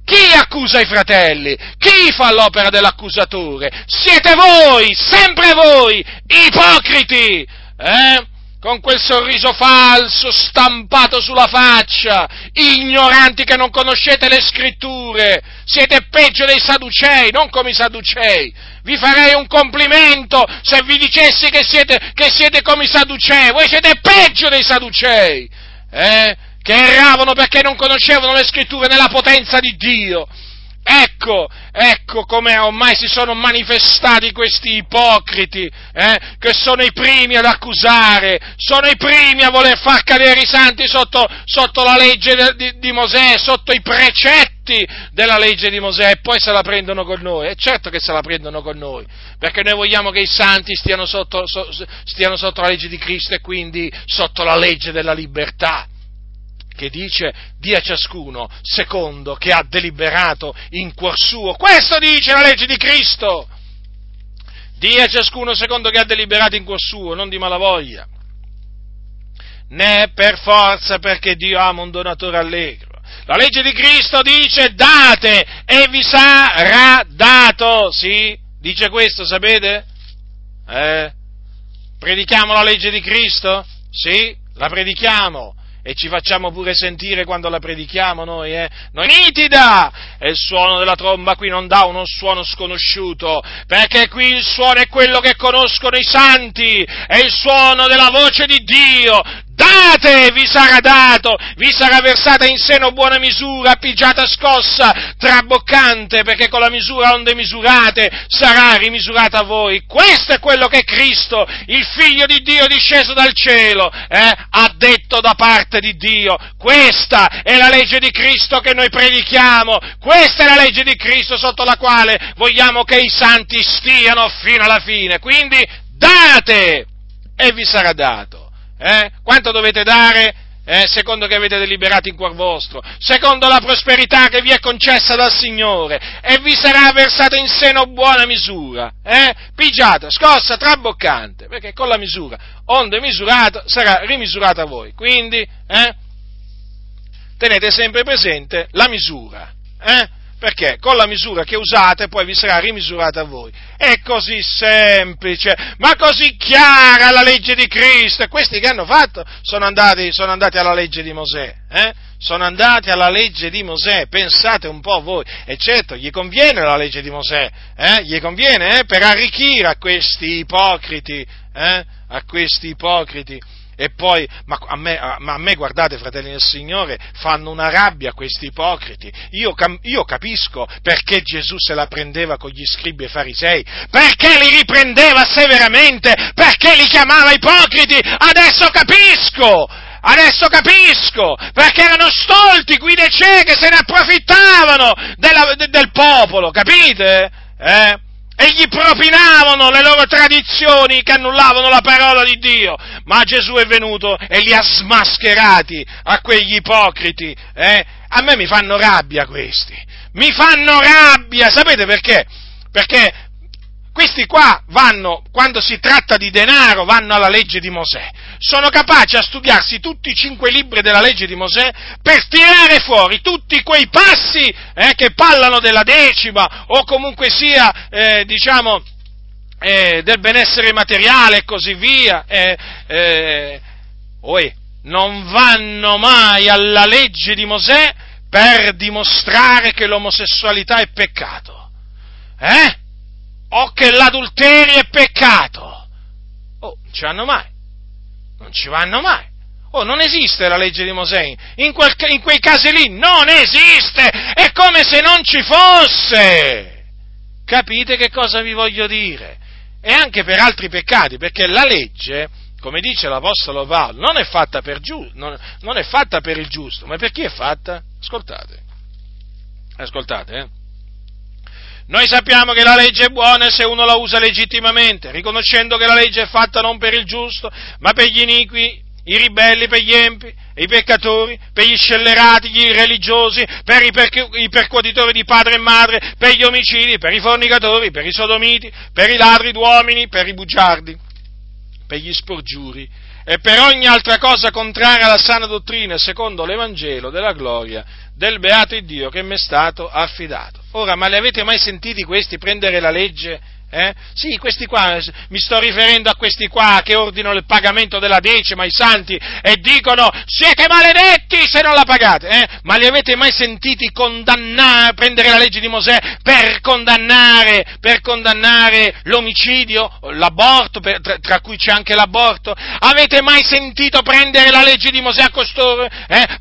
Chi accusa i fratelli? Chi fa l'opera dell'accusatore? Siete voi, sempre voi, ipocriti, con quel sorriso falso stampato sulla faccia, ignoranti che non conoscete le scritture, siete peggio dei Sadducei, non come i Sadducei. Vi farei un complimento se vi dicessi che siete come i Sadducei, voi siete peggio dei Sadducei, che erravano perché non conoscevano le scritture nella potenza di Dio. Ecco come ormai si sono manifestati questi ipocriti, che sono i primi ad accusare, sono i primi a voler far cadere i santi sotto la legge di Mosè, sotto i precetti della legge di Mosè, e poi se la prendono con noi. È certo che se la prendono con noi, perché noi vogliamo che i santi stiano sotto la legge di Cristo e quindi sotto la legge della libertà, che dice: dia ciascuno secondo che ha deliberato in cuor suo. Questo dice la legge di Cristo. Dia ciascuno secondo che ha deliberato in cuor suo, non di malavoglia, né per forza, perché Dio ama un donatore allegro. La legge di Cristo dice: date e vi sarà dato. Sì, dice questo, sapete? Predichiamo la legge di Cristo? Sì, la predichiamo. E ci facciamo pure sentire quando la predichiamo noi, Noi nitida! E il suono della tromba qui non dà uno suono sconosciuto, perché qui il suono è quello che conoscono i santi, è il suono della voce di Dio. Date, vi sarà dato, vi sarà versata in seno buona misura, pigiata, scossa, traboccante, perché con la misura onde misurate sarà rimisurata a voi. Questo è quello che Cristo, il Figlio di Dio disceso dal cielo, ha detto da parte di Dio. Questa è la legge di Cristo che noi predichiamo, questa è la legge di Cristo sotto la quale vogliamo che i santi stiano fino alla fine. Quindi date e vi sarà dato. Quanto dovete dare? Secondo che avete deliberato in cuor vostro, secondo la prosperità che vi è concessa dal Signore, e vi sarà versata in seno buona misura, pigiata, scossa, traboccante, perché con la misura onde misurato sarà rimisurata a voi. Quindi tenete sempre presente la misura, perché con la misura che usate poi vi sarà rimisurata a voi. È così semplice, ma così chiara la legge di Cristo. E questi che hanno fatto sono andati alla legge di Mosè, Sono andati alla legge di Mosè, pensate un po' voi. E certo, gli conviene la legge di Mosè, per arricchire a questi ipocriti, a questi ipocriti. E poi, ma a me, guardate, fratelli del Signore, fanno una rabbia questi ipocriti. Io capisco perché Gesù se la prendeva con gli scribi e farisei, perché li riprendeva severamente, perché li chiamava ipocriti. Adesso capisco, perché erano stolti, guide cieche, se ne approfittavano del popolo, capite? E gli propinavano le loro tradizioni che annullavano la parola di Dio. Ma Gesù è venuto e li ha smascherati a quegli ipocriti. A me mi fanno rabbia questi. Mi fanno rabbia. Sapete perché? Perché questi qua vanno, quando si tratta di denaro, vanno alla legge di Mosè. Sono capaci a studiarsi tutti i 5 libri della legge di Mosè per tirare fuori tutti quei passi che parlano della decima o comunque sia, del benessere materiale e così via. Non vanno mai alla legge di Mosè per dimostrare che l'omosessualità è peccato. O che l'adulterio è peccato. Non ci vanno mai. Non ci vanno mai. Non esiste la legge di Mosè. In quei casi lì non esiste. È come se non ci fosse. Capite che cosa vi voglio dire? E anche per altri peccati, perché la legge, come dice l'Apostolo Paolo, non è fatta non è fatta per il giusto, ma per chi è fatta? Ascoltate. Noi sappiamo che la legge è buona se uno la usa legittimamente, riconoscendo che la legge è fatta non per il giusto, ma per gli iniqui, i ribelli, per gli empi, i peccatori, per gli scellerati, gli irreligiosi, per i percuotitori di padre e madre, per gli omicidi, per i fornicatori, per i sodomiti, per i ladri d'uomini, per i bugiardi, per gli sporgiuri e per ogni altra cosa contraria alla sana dottrina, secondo l'Evangelo della gloria del beato Dio che mi è stato affidato. Ora, ma li avete mai sentiti questi prendere la legge? Sì, questi qua, mi sto riferendo a questi qua che ordinano il pagamento della decima ai santi e dicono: siete maledetti se non la pagate. Ma li avete mai sentiti prendere la legge di Mosè per condannare l'omicidio, l'aborto, tra cui c'è anche l'aborto? Avete mai sentito prendere la legge di Mosè a costoro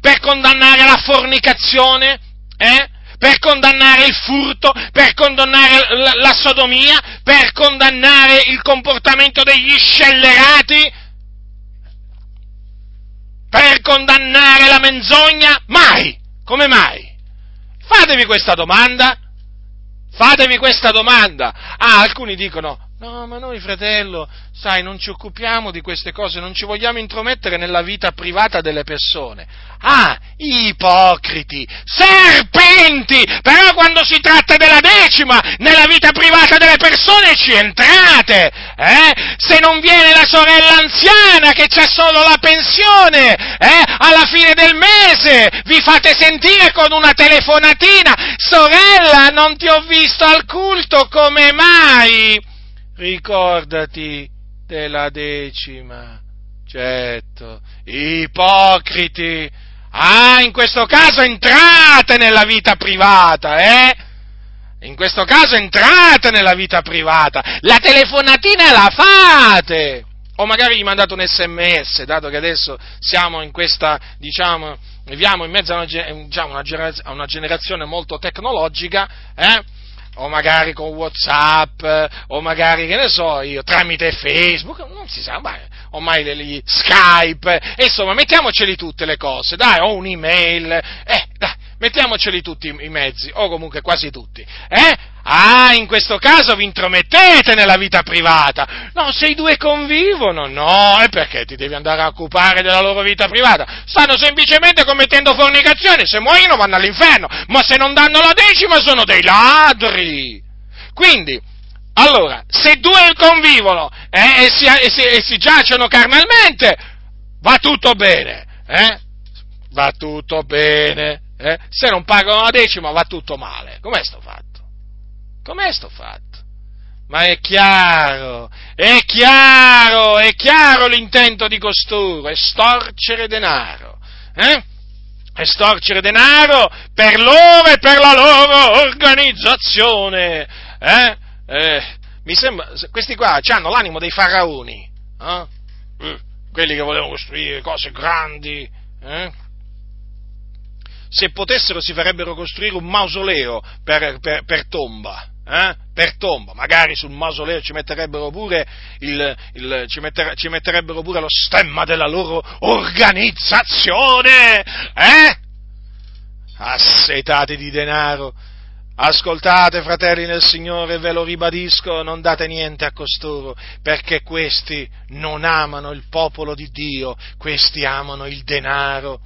per condannare la fornicazione? Per condannare il furto, per condannare la sodomia, per condannare il comportamento degli scellerati, per condannare la menzogna? Mai! Come mai? Fatevi questa domanda! Alcuni dicono: no, ma noi, fratello, sai, non ci occupiamo di queste cose, non ci vogliamo intromettere nella vita privata delle persone. Ipocriti, serpenti! Però quando si tratta della decima, nella vita privata delle persone ci entrate, Se non viene la sorella anziana che c'ha solo la pensione, alla fine del mese vi fate sentire con una telefonatina: sorella, non ti ho visto al culto, come mai? Ricordati della decima. Certo, ipocriti! In questo caso entrate nella vita privata, In questo caso entrate nella vita privata, la telefonatina la fate! O magari gli mandate un SMS, dato che adesso siamo in questa, diciamo, viviamo in mezzo a una generazione molto tecnologica, O magari con WhatsApp, o magari, che ne so io, tramite Facebook, non si sa, ma ormai gli Skype, insomma, mettiamoceli tutte le cose, dai, o un'email, dai, mettiamoceli tutti i mezzi, o comunque quasi tutti, in questo caso vi intromettete nella vita privata. No, se i due convivono, no, e perché ti devi andare a occupare della loro vita privata? Stanno semplicemente commettendo fornicazione, se muoiono vanno all'inferno, ma se non danno la decima sono dei ladri. Quindi, allora, se due convivono e si giacciono carnalmente, va tutto bene, se non pagano la decima va tutto male. Com'è sto fatto? Ma è chiaro l'intento di costoro, estorcere denaro per loro e per la loro organizzazione. Mi sembra, questi qua hanno l'animo dei faraoni, eh? Quelli che volevano costruire cose grandi, eh? Se potessero si farebbero costruire un mausoleo per tomba, eh? Per tomba, magari sul mausoleo ci metterebbero pure ci metterebbero pure lo stemma della loro organizzazione, eh? Assetati di denaro. Ascoltate, fratelli nel Signore, ve lo ribadisco, non date niente a costoro, perché questi non amano il popolo di Dio, questi amano il denaro.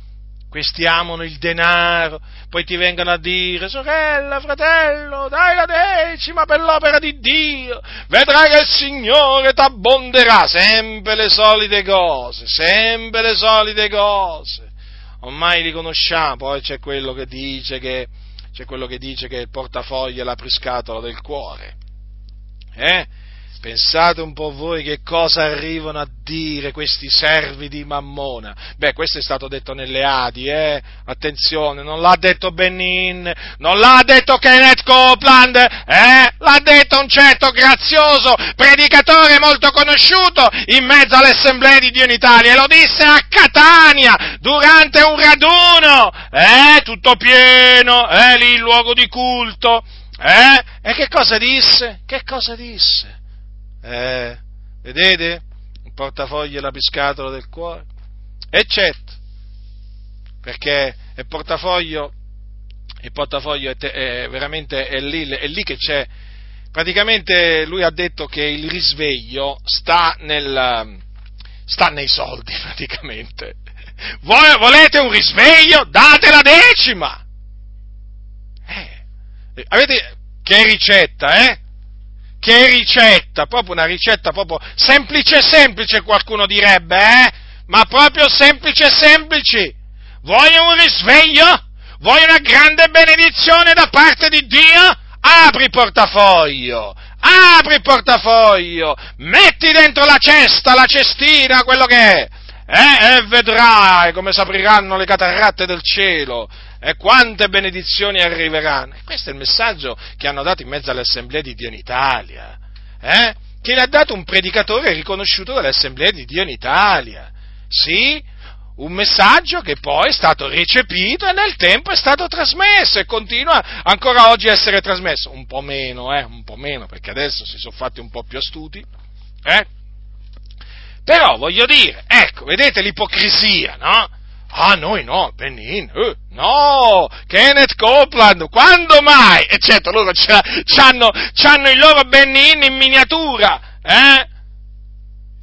Questi amano il denaro, poi ti vengono a dire: sorella, fratello, dai la decima per l'opera di Dio, vedrai che il Signore t'abbonderà. Sempre le solite cose, sempre le solite cose. Ormai li conosciamo. Poi c'è quello che dice che il portafoglio è la apriscatola del cuore. Pensate un po' voi che cosa arrivano a dire questi servi di Mammona. Beh, questo è stato detto nelle Adi, eh? Attenzione, non l'ha detto Benny Hinn, non l'ha detto Kenneth Copeland, eh? L'ha detto un certo Grazioso, predicatore molto conosciuto in mezzo alle assemblee di Dio in Italia, e lo disse a Catania durante un raduno, tutto pieno, lì il luogo di culto, e che cosa disse? Vedete? Il portafoglio è la piscatola del cuore. E certo, perché il portafoglio è veramente lì che c'è. Praticamente lui ha detto che il risveglio sta nei soldi, praticamente. Voi volete un risveglio? Date la decima! Avete che ricetta, eh? Che ricetta, proprio una ricetta proprio semplice, qualcuno direbbe, ma proprio semplice. Vuoi un risveglio? Vuoi una grande benedizione da parte di Dio? Apri il portafoglio, metti dentro la cesta, la cestina, quello che è, e vedrai come s'apriranno le cataratte del cielo. E quante benedizioni arriveranno. E questo è il messaggio che hanno dato in mezzo alle assemblee di Dio in Italia, che l'ha dato un predicatore riconosciuto dalle assemblee di Dio in Italia. Sì, un messaggio che poi è stato recepito e nel tempo è stato trasmesso e continua ancora oggi a essere trasmesso. Un po' meno, perché adesso si sono fatti un po' più astuti, Però voglio dire, ecco, vedete l'ipocrisia, no? Ah, noi no, Benny Hinn, no, Kenneth Copeland, quando mai? E certo, loro c'hanno il loro Benny Hinn in miniatura,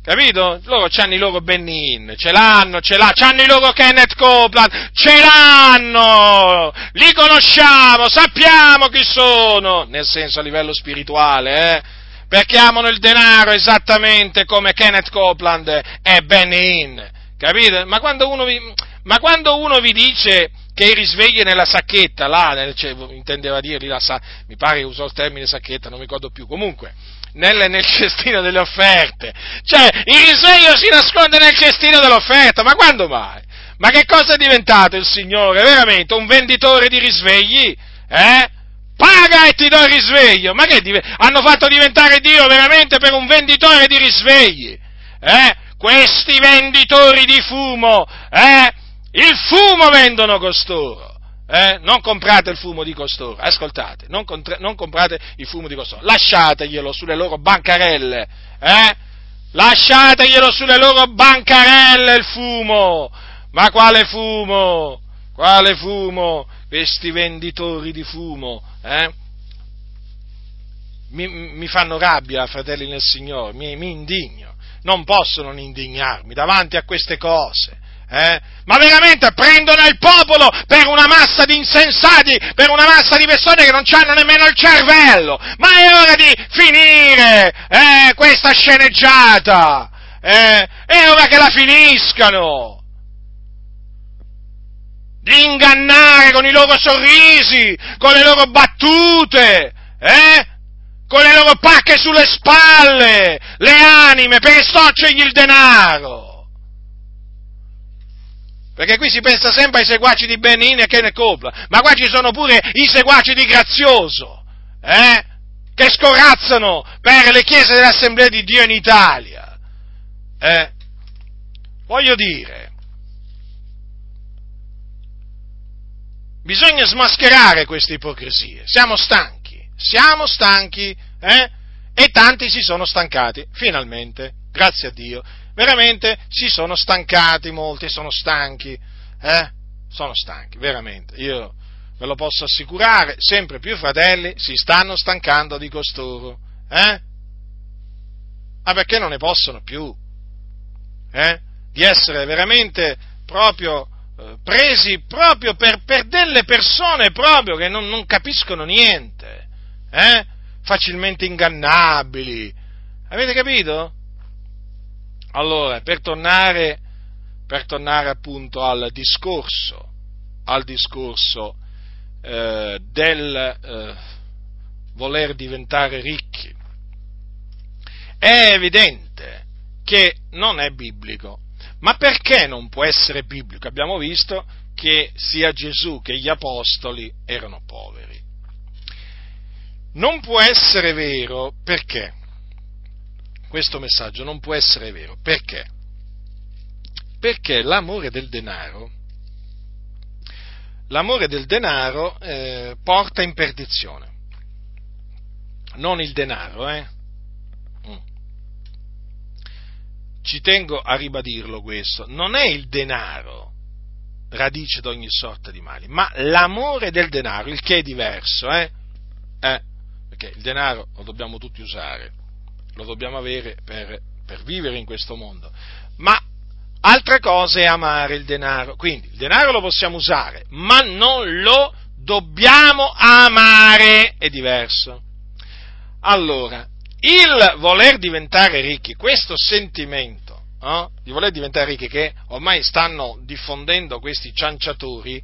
Capito? Loro c'hanno i loro Benny Hinn, c'hanno i loro Kenneth Copeland, ce l'hanno, li conosciamo, sappiamo chi sono, nel senso a livello spirituale, perché amano il denaro esattamente come Kenneth Copeland e Benny Hinn, capite? Ma quando uno vi dice che i risvegli nella sacchetta, intendeva dirgli mi pare usò il termine sacchetta, non mi ricordo più, comunque, nel cestino delle offerte, cioè il risveglio si nasconde nel cestino dell'offerta, ma quando mai? Ma che cosa è diventato il Signore? Veramente un venditore di risvegli? Paga e ti do il risveglio, ma hanno fatto diventare Dio veramente per un venditore di risvegli, Questi venditori di fumo, il fumo vendono costoro, non comprate il fumo di costoro, ascoltate, non comprate il fumo di costoro, lasciateglielo sulle loro bancarelle il fumo, ma quale fumo, questi venditori di fumo, mi fanno rabbia, fratelli nel Signore, mi indigno. Non posso non indignarmi davanti a queste cose, Ma veramente prendono il popolo per una massa di insensati, per una massa di persone che non hanno nemmeno il cervello. Ma è ora di finire, questa sceneggiata, è ora che la finiscano, di ingannare con i loro sorrisi, con le loro battute, con le loro pacche sulle spalle, le anime, per estorcergli il denaro. Perché qui si pensa sempre ai seguaci di Benny Hinn e Kenneth Copeland, ma qua ci sono pure i seguaci di Grazioso, che scorazzano per le chiese dell'Assemblea di Dio in Italia. Voglio dire, bisogna smascherare queste ipocrisie. Siamo stanchi, e tanti si sono stancati, finalmente, grazie a Dio. Veramente si sono stancati, molti sono stanchi, sono stanchi, veramente, io ve lo posso assicurare, sempre più fratelli si stanno stancando di costoro, perché non ne possono più, di essere veramente proprio presi proprio per delle persone proprio che non capiscono niente, facilmente ingannabili, avete capito? Allora, per tornare appunto al discorso del voler diventare ricchi, è evidente che non è biblico. Ma perché non può essere biblico? Abbiamo visto che sia Gesù che gli apostoli erano poveri. Non può essere vero perché? Questo messaggio non può essere vero. Perché? Perché l'amore del denaro porta in perdizione. Non il denaro, Ci tengo a ribadirlo questo. Non è il denaro radice d'ogni sorta di mali, ma l'amore del denaro, il che è diverso, perché il denaro lo dobbiamo tutti usare. Lo dobbiamo avere per vivere in questo mondo, ma altra cosa è amare il denaro. Quindi il denaro lo possiamo usare, ma non lo dobbiamo amare, è diverso. Allora, il voler diventare ricchi, questo sentimento di voler diventare ricchi che ormai stanno diffondendo questi cianciatori,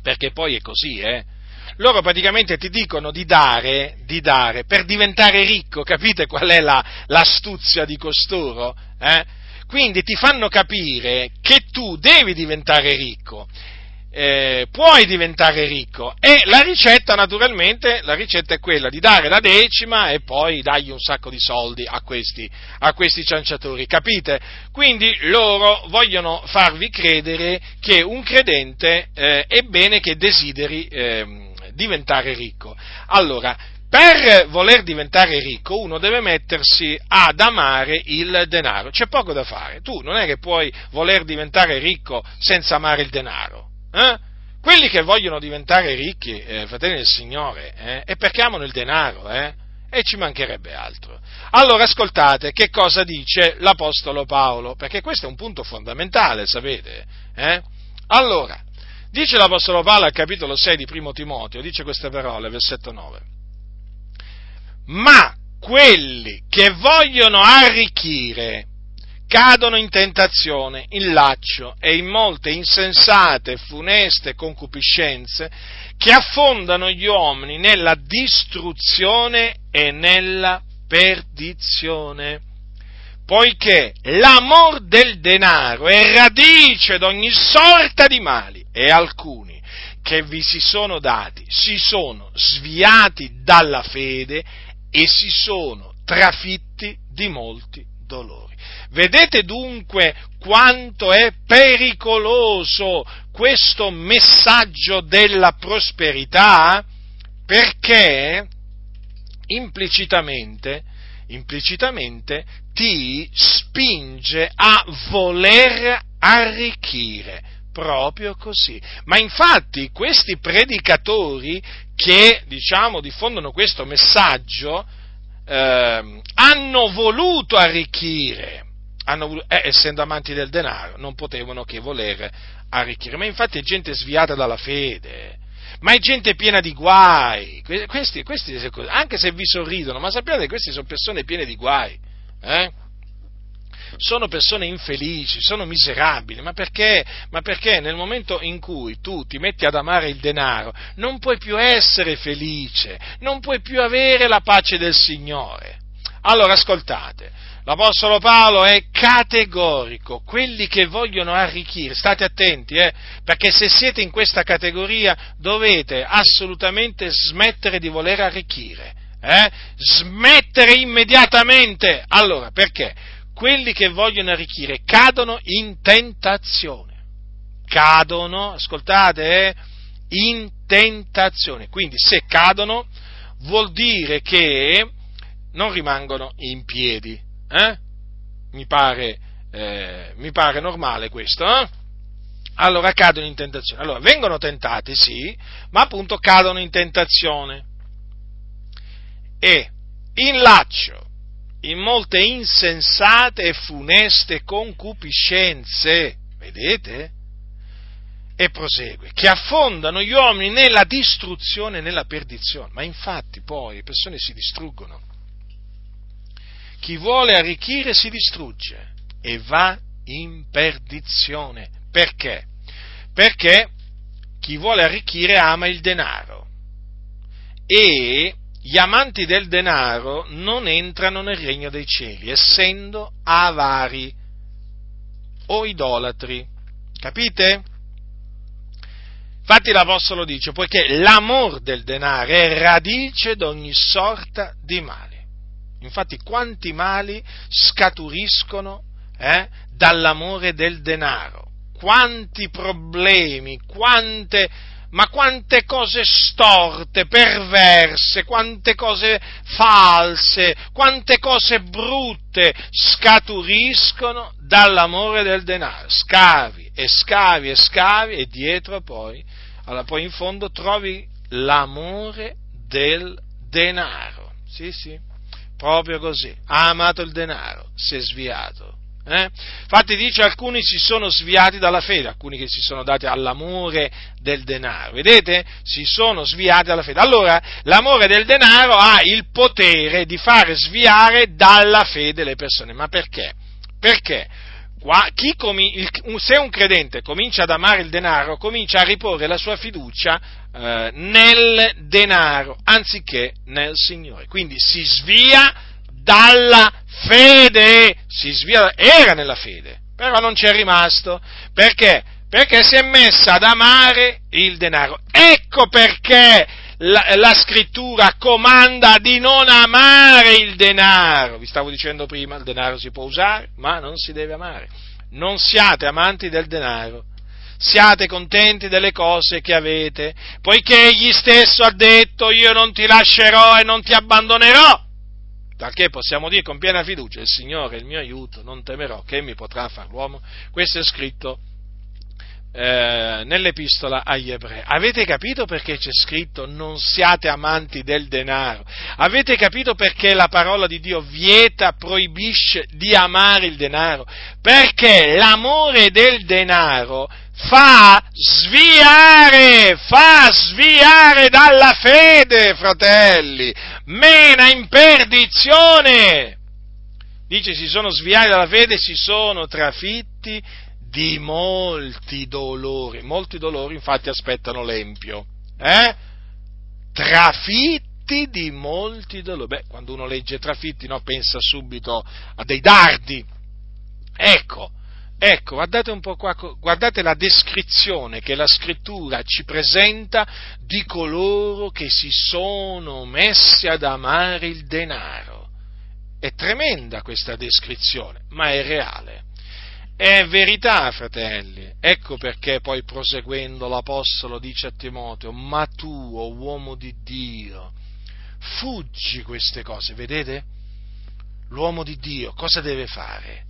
perché poi è così, loro praticamente ti dicono di dare per diventare ricco, capite qual è l'astuzia di costoro? Quindi ti fanno capire che tu devi diventare ricco, puoi diventare ricco, e la ricetta naturalmente, è quella di dare la decima e poi dargli un sacco di soldi a questi cianciatori, capite? Quindi loro vogliono farvi credere che un credente è bene che desideri diventare ricco. Allora, per voler diventare ricco uno deve mettersi ad amare il denaro, c'è poco da fare, tu non è che puoi voler diventare ricco senza amare il denaro, Quelli che vogliono diventare ricchi, fratelli del Signore, è perché amano il denaro, e ci mancherebbe altro. Allora ascoltate che cosa dice l'Apostolo Paolo, perché questo è un punto fondamentale, sapete, Allora, dice l'Apostolo Paolo al capitolo 6 di Primo Timoteo, dice queste parole, versetto 9. Ma quelli che vogliono arricchire cadono in tentazione, in laccio e in molte insensate e funeste concupiscenze che affondano gli uomini nella distruzione e nella perdizione. Poiché l'amor del denaro è radice d'ogni sorta di mali, e alcuni che vi si sono dati si sono sviati dalla fede e si sono trafitti di molti dolori. Vedete dunque quanto è pericoloso questo messaggio della prosperità, perché implicitamente ti spinge a voler arricchire, proprio così. Ma infatti questi predicatori che, diffondono questo messaggio, hanno voluto arricchire, essendo amanti del denaro, non potevano che voler arricchire. Ma infatti è gente sviata dalla fede, ma è gente piena di guai, questi anche se vi sorridono, ma sappiate che queste sono persone piene di guai, Sono persone infelici, sono miserabili, ma perché nel momento in cui tu ti metti ad amare il denaro non puoi più essere felice, non puoi più avere la pace del Signore. Allora ascoltate, l'Apostolo Paolo è categorico: quelli che vogliono arricchire, state attenti, perché se siete in questa categoria dovete assolutamente smettere di voler arricchire, smettere immediatamente. Allora, perché? quelli che vogliono arricchire cadono in tentazione. Cadono, ascoltate, in tentazione. Quindi se cadono vuol dire che non rimangono in piedi. Mi pare normale questo, eh? Allora cadono in tentazione. Allora vengono tentati, sì, ma appunto cadono in tentazione. E in laccio, in molte insensate e funeste concupiscenze, vedete? E prosegue, che affondano gli uomini nella distruzione e nella perdizione. Ma infatti poi le persone si distruggono. Chi vuole arricchire si distrugge e va in perdizione. Perché? Perché chi vuole arricchire ama il denaro e gli amanti del denaro non entrano nel regno dei cieli, essendo avari o idolatri. Capite? Infatti l'Apostolo dice, poiché l'amor del denaro è radice d'ogni sorta di mali. Infatti quanti mali scaturiscono dall'amore del denaro, quanti problemi, quante cose storte, perverse, quante cose false, quante cose brutte scaturiscono dall'amore del denaro. Scavi e dietro poi in fondo trovi l'amore del denaro. Sì, proprio così. Ha amato il denaro, si è sviato. Infatti dice alcuni si sono sviati dalla fede, alcuni che si sono dati all'amore del denaro, vedete? Si sono sviati dalla fede. Allora l'amore del denaro ha il potere di fare sviare dalla fede le persone. Ma perché? Perché se un credente comincia ad amare il denaro, comincia a riporre la sua fiducia nel denaro anziché nel Signore, quindi si svia dalla fede, era nella fede, però non c'è rimasto. Perché? Perché si è messa ad amare il denaro. Ecco perché la scrittura comanda di non amare il denaro. Vi stavo dicendo prima, il denaro si può usare, ma non si deve amare. Non siate amanti del denaro. Siate contenti delle cose che avete, poiché egli stesso ha detto: io non ti lascerò e non ti abbandonerò. Perché possiamo dire con piena fiducia: il Signore è il mio aiuto, non temerò, che mi potrà far l'uomo? Questo è scritto nell'epistola agli Ebrei. Avete capito perché c'è scritto non siate amanti del denaro? Avete capito perché la parola di Dio vieta, proibisce di amare il denaro? Perché l'amore del denaro fa sviare dalla fede, fratelli, mena in perdizione. Dice si sono sviati dalla fede, si sono trafitti di molti dolori, infatti aspettano l'empio, trafitti di molti dolori. Quando uno legge trafitti, no, pensa subito a dei dardi. Ecco, guardate un po' qua, guardate la descrizione che la scrittura ci presenta di coloro che si sono messi ad amare il denaro. È tremenda questa descrizione, ma è reale. È verità, fratelli. Ecco perché poi, proseguendo, l'Apostolo dice a Timoteo: ma tu, o uomo di Dio, fuggi queste cose. Vedete? L'uomo di Dio cosa deve fare?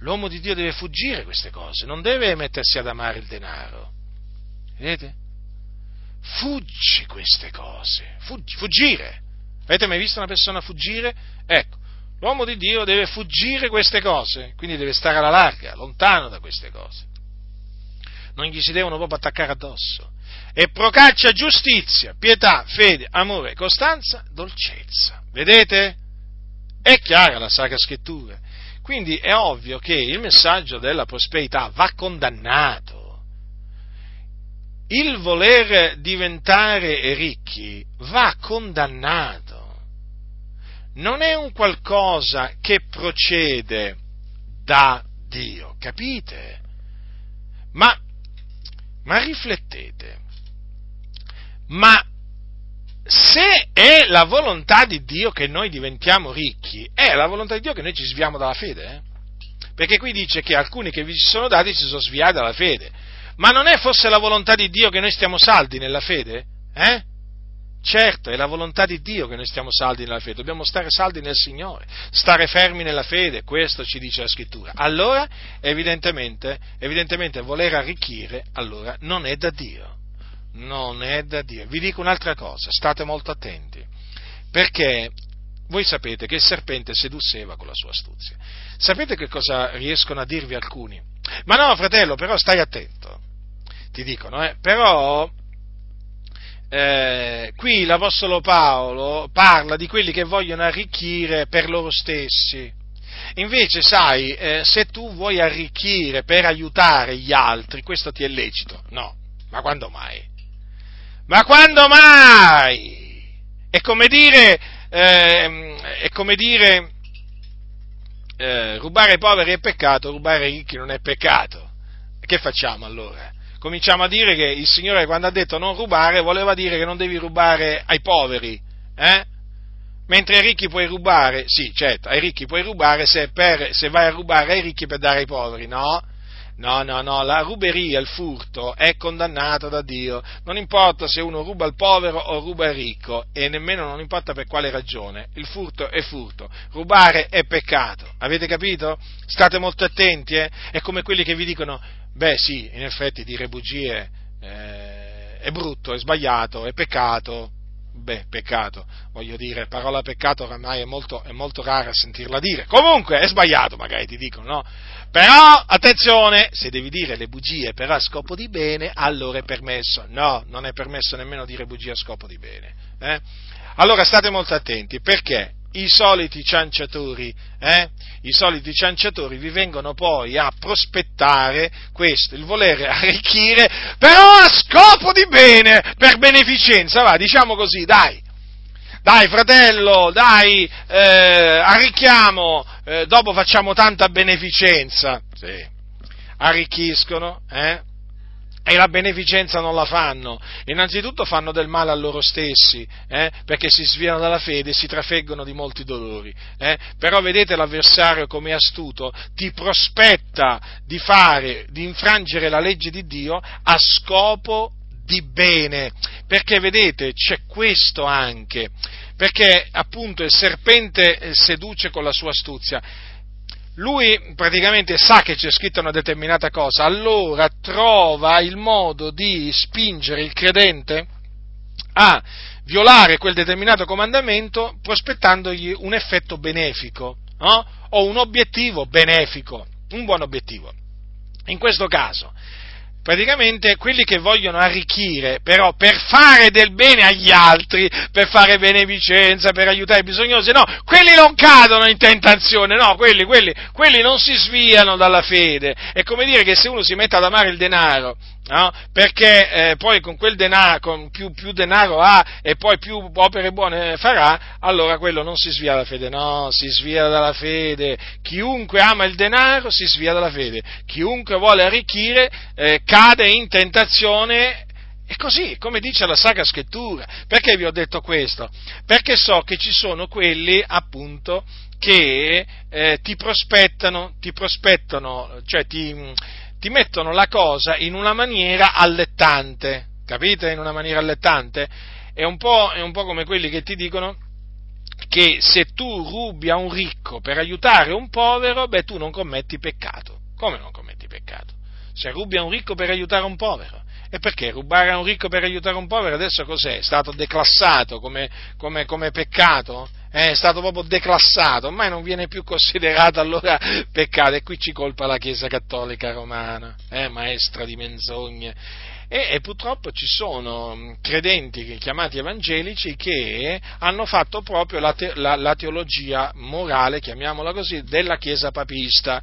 L'uomo di Dio deve fuggire queste cose, non deve mettersi ad amare il denaro. Vedete? Fuggi queste cose, fuggire. Avete mai visto una persona fuggire? Ecco, l'uomo di Dio deve fuggire queste cose, quindi deve stare alla larga, lontano da queste cose. Non gli si devono proprio attaccare addosso. E procaccia giustizia, pietà, fede, amore, costanza, dolcezza. Vedete? È chiara la Sacra Scrittura. Quindi è ovvio che il messaggio della prosperità va condannato. Il voler diventare ricchi va condannato. Non è un qualcosa che procede da Dio, capite? Ma riflettete, ma se è la volontà di Dio che noi diventiamo ricchi, è la volontà di Dio che noi ci sviamo dalla fede, eh? Perché qui dice che alcuni che vi si sono dati si sono sviati dalla fede, ma non è forse la volontà di Dio che noi stiamo saldi nella fede? Eh? Certo, è la volontà di Dio che noi stiamo saldi nella fede, dobbiamo stare saldi nel Signore, stare fermi nella fede, questo ci dice la Scrittura. Allora, evidentemente voler arricchire, allora, non è da Dio. Non è da Dio. Vi dico un'altra cosa, state molto attenti, perché voi sapete che il serpente sedusseva con la sua astuzia. Sapete che cosa riescono a dirvi alcuni? Ma no, fratello, però stai attento, ti dicono, però qui l'Apostolo Paolo parla di quelli che vogliono arricchire per loro stessi. Invece, sai, se tu vuoi arricchire per aiutare gli altri, questo ti è lecito. No, ma quando mai? Ma quando mai? È come dire, rubare ai poveri è peccato, rubare ai ricchi non è peccato. Che facciamo allora? Cominciamo a dire che il Signore, quando ha detto non rubare, voleva dire che non devi rubare ai poveri, eh? Mentre ai ricchi puoi rubare, sì, certo, ai ricchi puoi rubare se vai a rubare ai ricchi per dare ai poveri, no? No, la ruberia, il furto è condannato da Dio, non importa se uno ruba al povero o ruba al ricco, e nemmeno non importa per quale ragione, il furto è furto, rubare è peccato, avete capito? State molto attenti, eh? È come quelli che vi dicono, beh sì, in effetti dire bugie è brutto, è sbagliato, è peccato, beh, peccato, voglio dire, parola peccato oramai è molto rara sentirla dire, comunque è sbagliato magari ti dicono, no? Però, attenzione, se devi dire le bugie però a scopo di bene, allora è permesso. No, non è permesso nemmeno dire bugie a scopo di bene. Allora state molto attenti, perché i soliti cianciatori vi vengono poi a prospettare questo, il volere arricchire, però a scopo di bene, per beneficenza, va, diciamo così, dai fratello, arricchiamo, dopo facciamo tanta beneficenza, sì, arricchiscono, e la beneficenza non la fanno, innanzitutto fanno del male a loro stessi, perché si sviano dalla fede e si trafeggono di molti dolori, però vedete l'avversario come è astuto, ti prospetta di infrangere la legge di Dio a scopo di bene, perché vedete c'è questo anche, perché appunto il serpente seduce con la sua astuzia. Lui praticamente sa che c'è scritta una determinata cosa, allora trova il modo di spingere il credente a violare quel determinato comandamento prospettandogli un effetto benefico, no? O un obiettivo benefico, un buon obiettivo. In questo caso, praticamente quelli che vogliono arricchire, però per fare del bene agli altri, per fare beneficenza, per aiutare i bisognosi, no, quelli non cadono in tentazione, no, quelli non si sviano dalla fede. È come dire che se uno si mette ad amare il denaro, no? Perché poi con quel denaro, con più denaro ha e poi più opere buone farà, allora quello non si svia dalla fede, no, si svia dalla fede. Chiunque ama il denaro si svia dalla fede, chiunque vuole arricchire cade in tentazione. E così, come dice la Sacra Scrittura. Perché vi ho detto questo? Perché so che ci sono quelli, appunto, che ti prospettano, cioè ti mettono la cosa in una maniera allettante, capite? In una maniera allettante, è un po' come quelli che ti dicono che se tu rubi a un ricco per aiutare un povero, beh, tu non commetti peccato. Come non commetti peccato? Se rubi a un ricco per aiutare un povero. E perché rubare a un ricco per aiutare un povero adesso cos'è? È stato declassato come peccato? È stato proprio declassato, ormai non viene più considerato allora peccato, e qui ci colpa la Chiesa Cattolica Romana, maestra di menzogne. E purtroppo ci sono credenti chiamati evangelici che hanno fatto proprio la teologia morale, chiamiamola così, della Chiesa papista,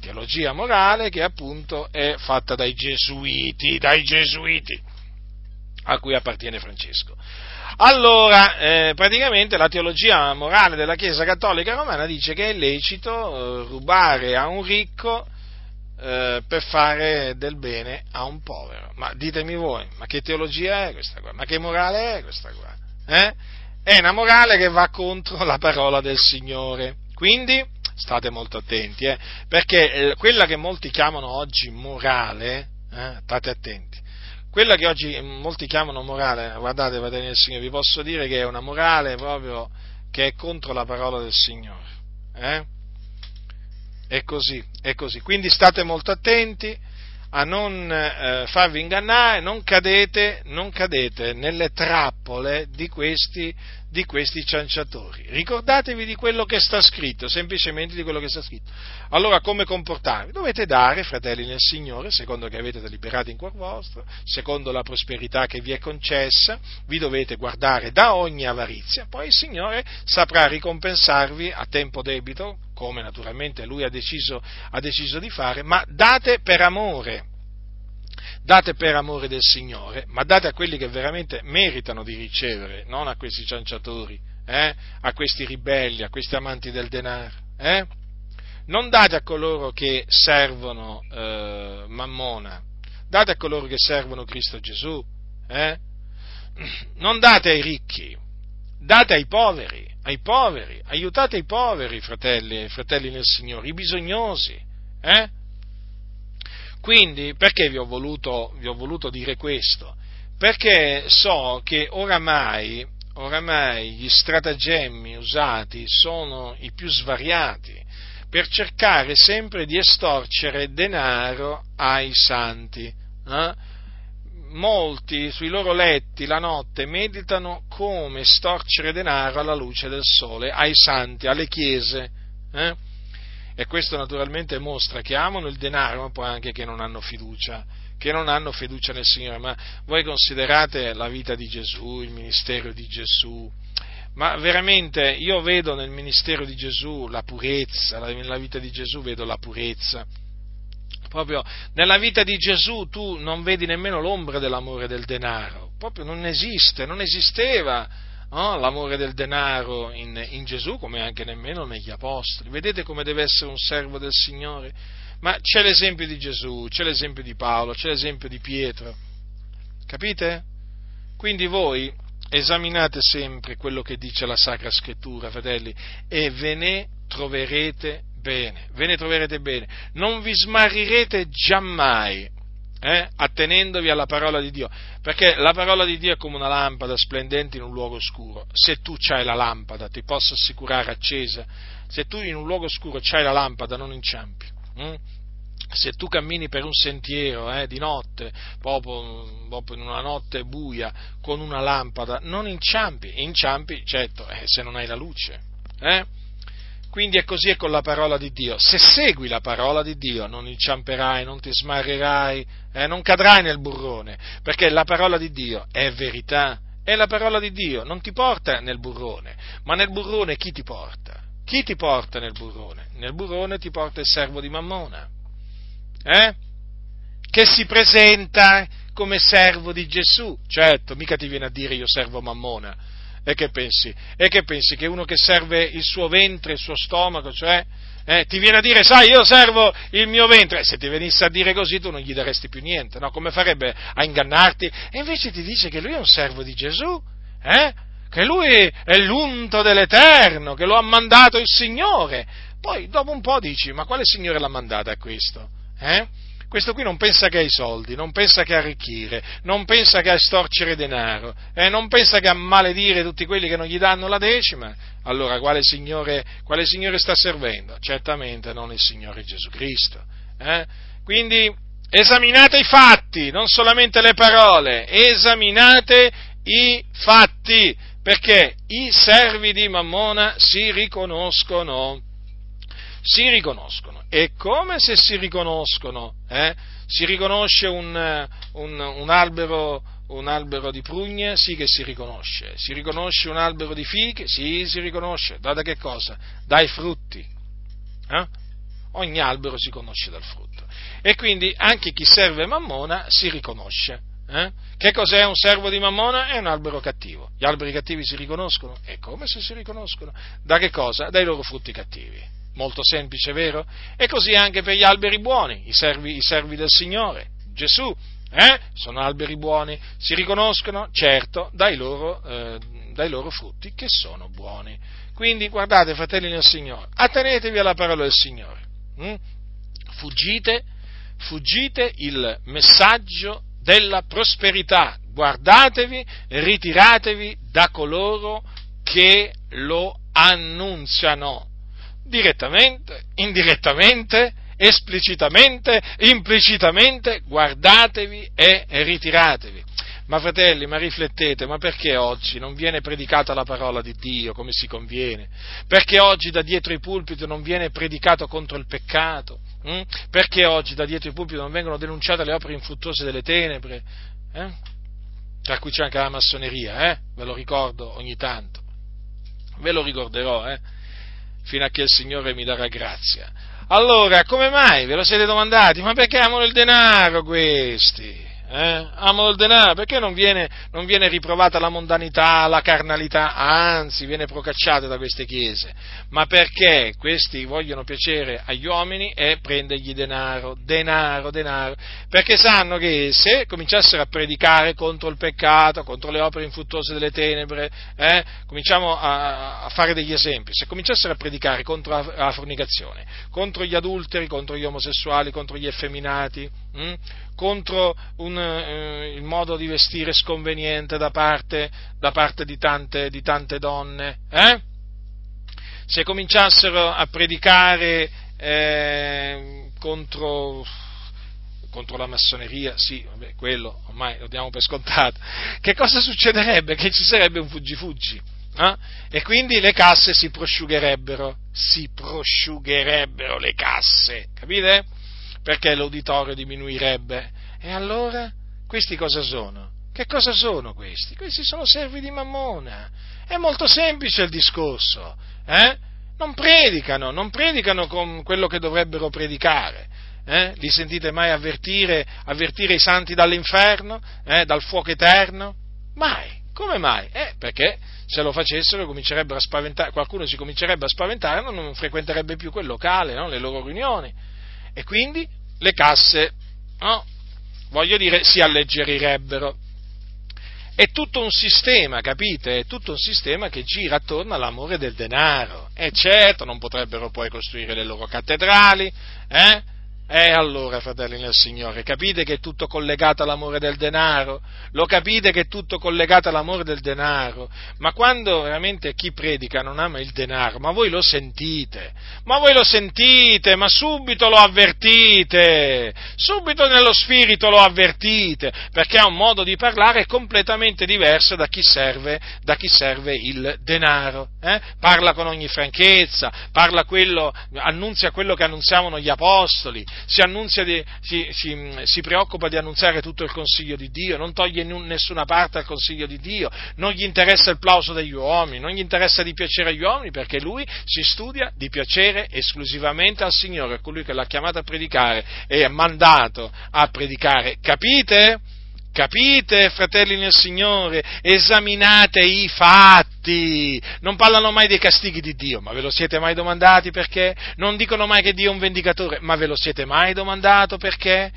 teologia morale che appunto è fatta dai gesuiti, a cui appartiene Francesco. Allora, praticamente la teologia morale della Chiesa Cattolica Romana dice che è lecito rubare a un ricco per fare del bene a un povero. Ma ditemi voi, ma che teologia è questa qua? Ma che morale è questa qua? È una morale che va contro la parola del Signore. Quindi state molto attenti, perché quella che molti chiamano oggi morale, state attenti, quella che oggi molti chiamano morale, guardate, fratelli del Signore, vi posso dire che è una morale proprio che è contro la parola del Signore. È così. Quindi state molto attenti a non farvi ingannare, non cadete nelle trappole di questi cianciatori. Ricordatevi di quello che sta scritto, semplicemente di quello che sta scritto. Allora, come comportarvi? Dovete dare, fratelli nel Signore, secondo che avete deliberato in cuor vostro, secondo la prosperità che vi è concessa, vi dovete guardare da ogni avarizia, poi il Signore saprà ricompensarvi a tempo debito, come naturalmente Lui ha deciso di fare, ma date per amore del Signore, ma date a quelli che veramente meritano di ricevere, non a questi cianciatori, a questi ribelli, a questi amanti del denaro. Non date a coloro che servono Mammona, date a coloro che servono Cristo Gesù. Non date ai ricchi, date ai poveri, aiutate i poveri, fratelli nel Signore, i bisognosi. Quindi, perché vi ho voluto dire questo? Perché so che oramai gli stratagemmi usati sono i più svariati per cercare sempre di estorcere denaro ai santi. Molti sui loro letti la notte meditano come estorcere denaro alla luce del sole, ai santi, alle chiese. E questo naturalmente mostra che amano il denaro, ma poi anche che non hanno fiducia nel Signore. Ma voi considerate la vita di Gesù, il ministero di Gesù, ma veramente io vedo nel ministero di Gesù la purezza, nella vita di Gesù vedo la purezza. Proprio nella vita di Gesù tu non vedi nemmeno l'ombra dell'amore del denaro, proprio non esiste, non esisteva l'amore del denaro in Gesù, come anche nemmeno negli apostoli. Vedete come deve essere un servo del Signore? Ma c'è l'esempio di Gesù, c'è l'esempio di Paolo, c'è l'esempio di Pietro, capite? Quindi voi esaminate sempre quello che dice la Sacra Scrittura, fratelli, e ve ne troverete bene, non vi smarrirete giammai, attenendovi alla parola di Dio, perché la parola di Dio è come una lampada splendente in un luogo scuro. Se tu c'hai la lampada, ti posso assicurare, accesa, se tu in un luogo scuro c'hai la lampada non inciampi. Se tu cammini per un sentiero di notte, proprio in una notte buia, con una lampada non inciampi, certo, se non hai la luce. Quindi è così, è con la parola di Dio. Se segui la parola di Dio non inciamperai, non ti smarrirai, non cadrai nel burrone, perché la parola di Dio è verità, è la parola di Dio, non ti porta nel burrone, ma nel burrone chi ti porta? Chi ti porta nel burrone? Nel burrone ti porta il servo di Mammona, che si presenta come servo di Gesù. Certo, mica ti viene a dire io servo Mammona. E che pensi? Che uno che serve il suo ventre, il suo stomaco, cioè, ti viene a dire, sai, io servo il mio ventre. Se ti venisse a dire così tu non gli daresti più niente, no? Come farebbe a ingannarti? E invece ti dice che lui è un servo di Gesù, che lui è l'unto dell'Eterno, che lo ha mandato il Signore. Poi dopo un po' dici, ma quale Signore l'ha mandata a questo? Questo qui non pensa che ai soldi, non pensa che a arricchire, non pensa che a estorcere denaro, non pensa che a maledire tutti quelli che non gli danno la decima. Allora, quale Signore sta servendo? Certamente non il Signore Gesù Cristo. Quindi esaminate i fatti, non solamente le parole, esaminate i fatti, perché i servi di Mammona si riconoscono, e come se si riconoscono, si riconosce un albero di prugne, sì che si riconosce un albero di fighe, sì, si riconosce, da che cosa? Dai frutti, ogni albero si conosce dal frutto, e quindi anche chi serve Mammona si riconosce, Che cos'è un servo di Mammona? È un albero cattivo, gli alberi cattivi si riconoscono, e come se si riconoscono? Da che cosa? Dai loro frutti cattivi. Molto semplice, vero? E così anche per gli alberi buoni, i servi del Signore, Gesù, sono alberi buoni, si riconoscono, certo, dai loro, dai loro frutti che sono buoni. Quindi guardate, fratelli nel Signore, attenetevi alla parola del Signore, fuggite il messaggio della prosperità, guardatevi, ritiratevi da coloro che lo annunziano, direttamente, indirettamente, esplicitamente, implicitamente, guardatevi e ritiratevi. Ma fratelli, ma riflettete, ma perché oggi non viene predicata la parola di Dio come si conviene? Perché oggi da dietro i pulpiti non viene predicato contro il peccato? Perché oggi da dietro i pulpiti non vengono denunciate le opere infruttuose delle tenebre? Tra cui c'è anche la massoneria, ve lo ricordo ogni tanto, ve lo ricorderò, fino a che il Signore mi darà grazia. Allora, come mai? Ve lo siete domandati? Ma perché amano il denaro questi? Amano il denaro, perché non viene riprovata la mondanità, la carnalità, anzi viene procacciata da queste chiese? Ma perché questi vogliono piacere agli uomini e prendergli denaro, perché sanno che se cominciassero a predicare contro il peccato, contro le opere infruttuose delle tenebre, cominciamo a fare degli esempi, se cominciassero a predicare contro la fornicazione, contro gli adulteri, contro gli omosessuali, contro gli effeminati, contro il modo di vestire sconveniente da parte di tante donne, se cominciassero a predicare contro la massoneria, sì, vabbè, quello ormai lo diamo per scontato, che cosa succederebbe? Che ci sarebbe un fuggi-fuggi, e quindi le casse si prosciugherebbero le casse, capite? Perché l'uditorio diminuirebbe. E allora, questi cosa sono? Che cosa sono questi? Questi sono servi di Mammona. È molto semplice il discorso, Non predicano con quello che dovrebbero predicare. Li sentite mai avvertire i santi dall'inferno, dal fuoco eterno? Mai. Come mai? Perché se lo facessero comincerebbero a spaventare, qualcuno si comincerebbe a spaventare, non frequenterebbe più quel locale, le loro riunioni. E quindi le casse, si alleggerirebbero. È tutto un sistema, capite? È tutto un sistema che gira attorno all'amore del denaro. E certo, non potrebbero poi costruire le loro cattedrali, E allora, fratelli nel Signore, capite che è tutto collegato all'amore del denaro? Lo capite che è tutto collegato all'amore del denaro? Ma quando veramente chi predica non ama il denaro, ma voi lo sentite, ma subito lo avvertite, subito nello spirito lo avvertite, perché ha un modo di parlare completamente diverso da chi serve il denaro, Parla con ogni franchezza, annunzia quello che annunziavano gli apostoli, si preoccupa di annunziare tutto il consiglio di Dio, non toglie nessuna parte al consiglio di Dio, non gli interessa il plauso degli uomini, non gli interessa di piacere agli uomini, perché lui si studia di piacere esclusivamente al Signore, colui che l'ha chiamato a predicare e è mandato a predicare. Capite? Capite, fratelli nel Signore? Esaminate i fatti. Non parlano mai dei castighi di Dio, ma ve lo siete mai domandati perché? Non dicono mai che Dio è un vendicatore, ma ve lo siete mai domandato perché?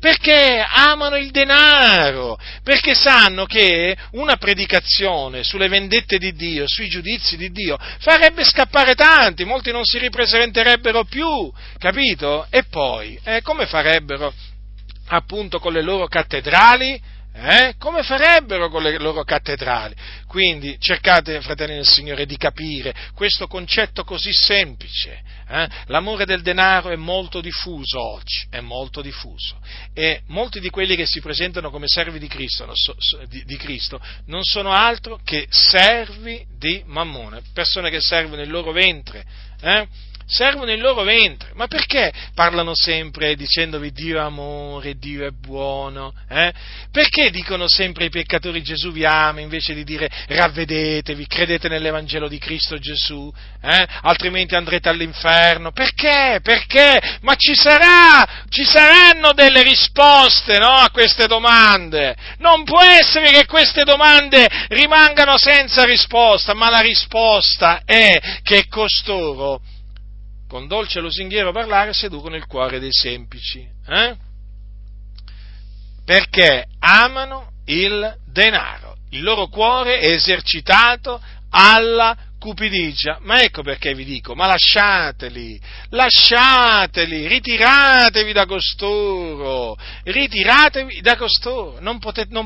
Perché amano il denaro, perché sanno che una predicazione sulle vendette di Dio, sui giudizi di Dio, farebbe scappare tanti, molti non si ripresenterebbero più, capito? E poi, come farebbero appunto con le loro cattedrali? Come farebbero con le loro cattedrali? Quindi cercate, fratelli del Signore, di capire questo concetto così semplice. L'amore del denaro è molto diffuso oggi, e molti di quelli che si presentano come servi di Cristo, non sono altro che servi di Mammone, persone che servono il loro ventre, servono il loro ventre. Ma perché parlano sempre dicendovi Dio è amore, Dio è buono? Perché dicono sempre ai peccatori Gesù vi ama, invece di dire ravvedetevi, credete nell'Evangelo di Cristo Gesù, altrimenti andrete all'inferno? Perché? Ma ci saranno delle risposte, no, a queste domande. Non può essere che queste domande rimangano senza risposta, ma la risposta è che costoro con dolce e lusinghiero parlare seducono il cuore dei semplici, perché amano il denaro. il loro cuore è esercitato alla cupidigia. Ma ecco perché vi dico, ma lasciateli, ritiratevi da costoro, non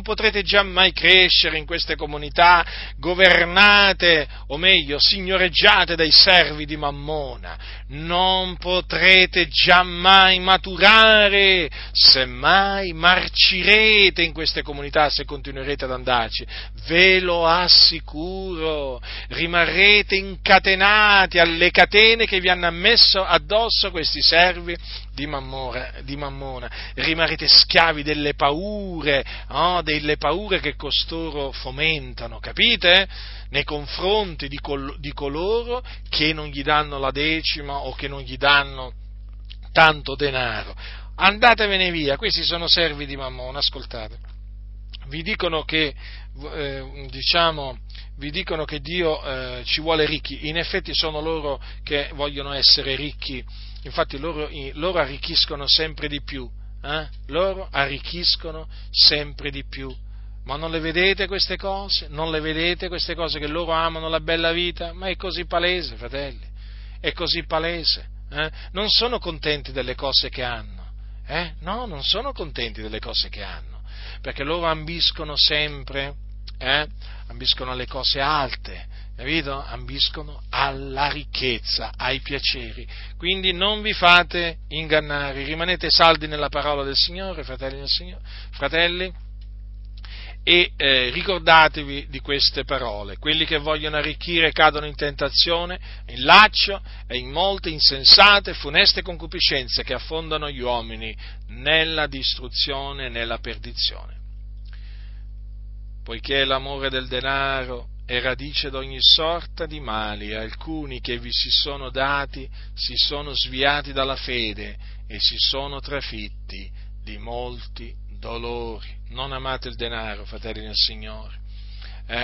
potrete già mai crescere in queste comunità governate, o meglio, signoreggiate dai servi di Mammona, non potrete già mai maturare, semmai marcirete in queste comunità se continuerete ad andarci, ve lo assicuro, rimarrete incatenati alle catene che vi hanno messo addosso questi servi di Mammona, rimarrete schiavi delle paure che costoro fomentano, capite? Nei confronti di coloro che non gli danno la decima o che non gli danno tanto denaro. Andatevene via, questi sono servi di Mammona, ascoltate. Vi dicono che Dio ci vuole ricchi, in effetti sono loro che vogliono essere ricchi, infatti loro arricchiscono sempre di più, ma non le vedete queste cose? Non le vedete queste cose che loro amano la bella vita? Ma è così palese, fratelli, è così palese, non sono contenti delle cose che hanno, no, non sono contenti delle cose che hanno, perché loro ambiscono sempre, ambiscono alle cose alte, capito? Ambiscono alla ricchezza, ai piaceri. Quindi non vi fate ingannare, rimanete saldi nella parola del Signore, fratelli, e ricordatevi di queste parole: quelli che vogliono arricchire cadono in tentazione, in laccio e in molte insensate, funeste concupiscenze che affondano gli uomini nella distruzione e nella perdizione. Poiché l'amore del denaro è radice d'ogni sorta di mali, alcuni che vi si sono dati si sono sviati dalla fede e si sono trafitti di molti dolori. Non amate il denaro, fratelli nel Signore,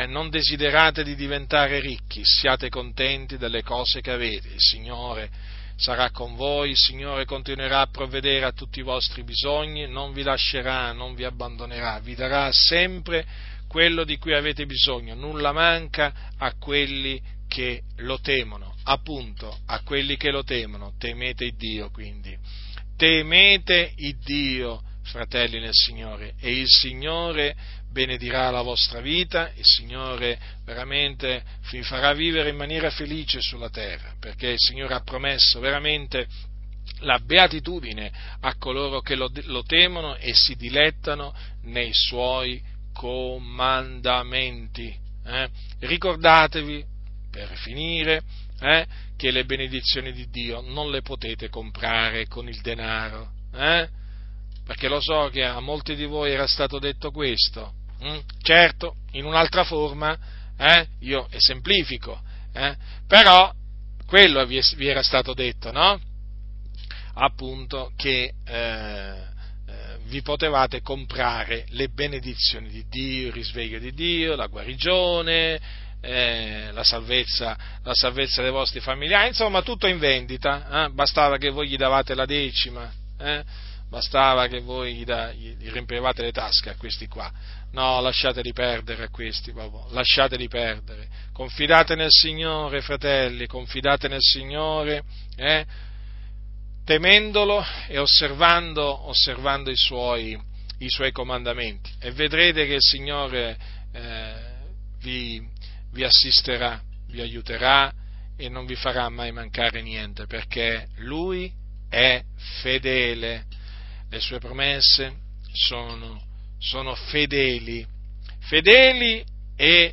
non desiderate di diventare ricchi, siate contenti delle cose che avete, il Signore sarà con voi, il Signore continuerà a provvedere a tutti i vostri bisogni, non vi lascerà, non vi abbandonerà, vi darà sempre quello di cui avete bisogno, nulla manca a quelli che lo temono, appunto, a quelli che lo temono. Temete Dio, quindi, temete Dio, fratelli nel Signore, e il Signore benedirà la vostra vita, il Signore veramente vi farà vivere in maniera felice sulla terra, perché il Signore ha promesso veramente la beatitudine a coloro che lo temono e si dilettano nei Suoi comandamenti. Ricordatevi, per finire, che le benedizioni di Dio non le potete comprare con il denaro, perché lo so che a molti di voi era stato detto questo, certo, in un'altra forma, io esemplifico, però quello vi era stato detto, no? Appunto, che vi potevate comprare le benedizioni di Dio, il risveglio di Dio, la guarigione, la salvezza dei vostri familiari, insomma tutto in vendita, bastava che voi gli davate la decima, bastava che voi gli riempivate le tasche a questi qua. No, lasciateli perdere a questi, proprio, lasciateli perdere. Confidate nel Signore, fratelli, confidate nel Signore, temendolo e osservando i suoi comandamenti, e vedrete che il Signore vi assisterà, vi aiuterà e non vi farà mai mancare niente, perché Lui è fedele. Le sue promesse sono fedeli e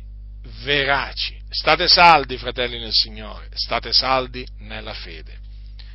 veraci. State saldi, fratelli nel Signore, state saldi nella fede,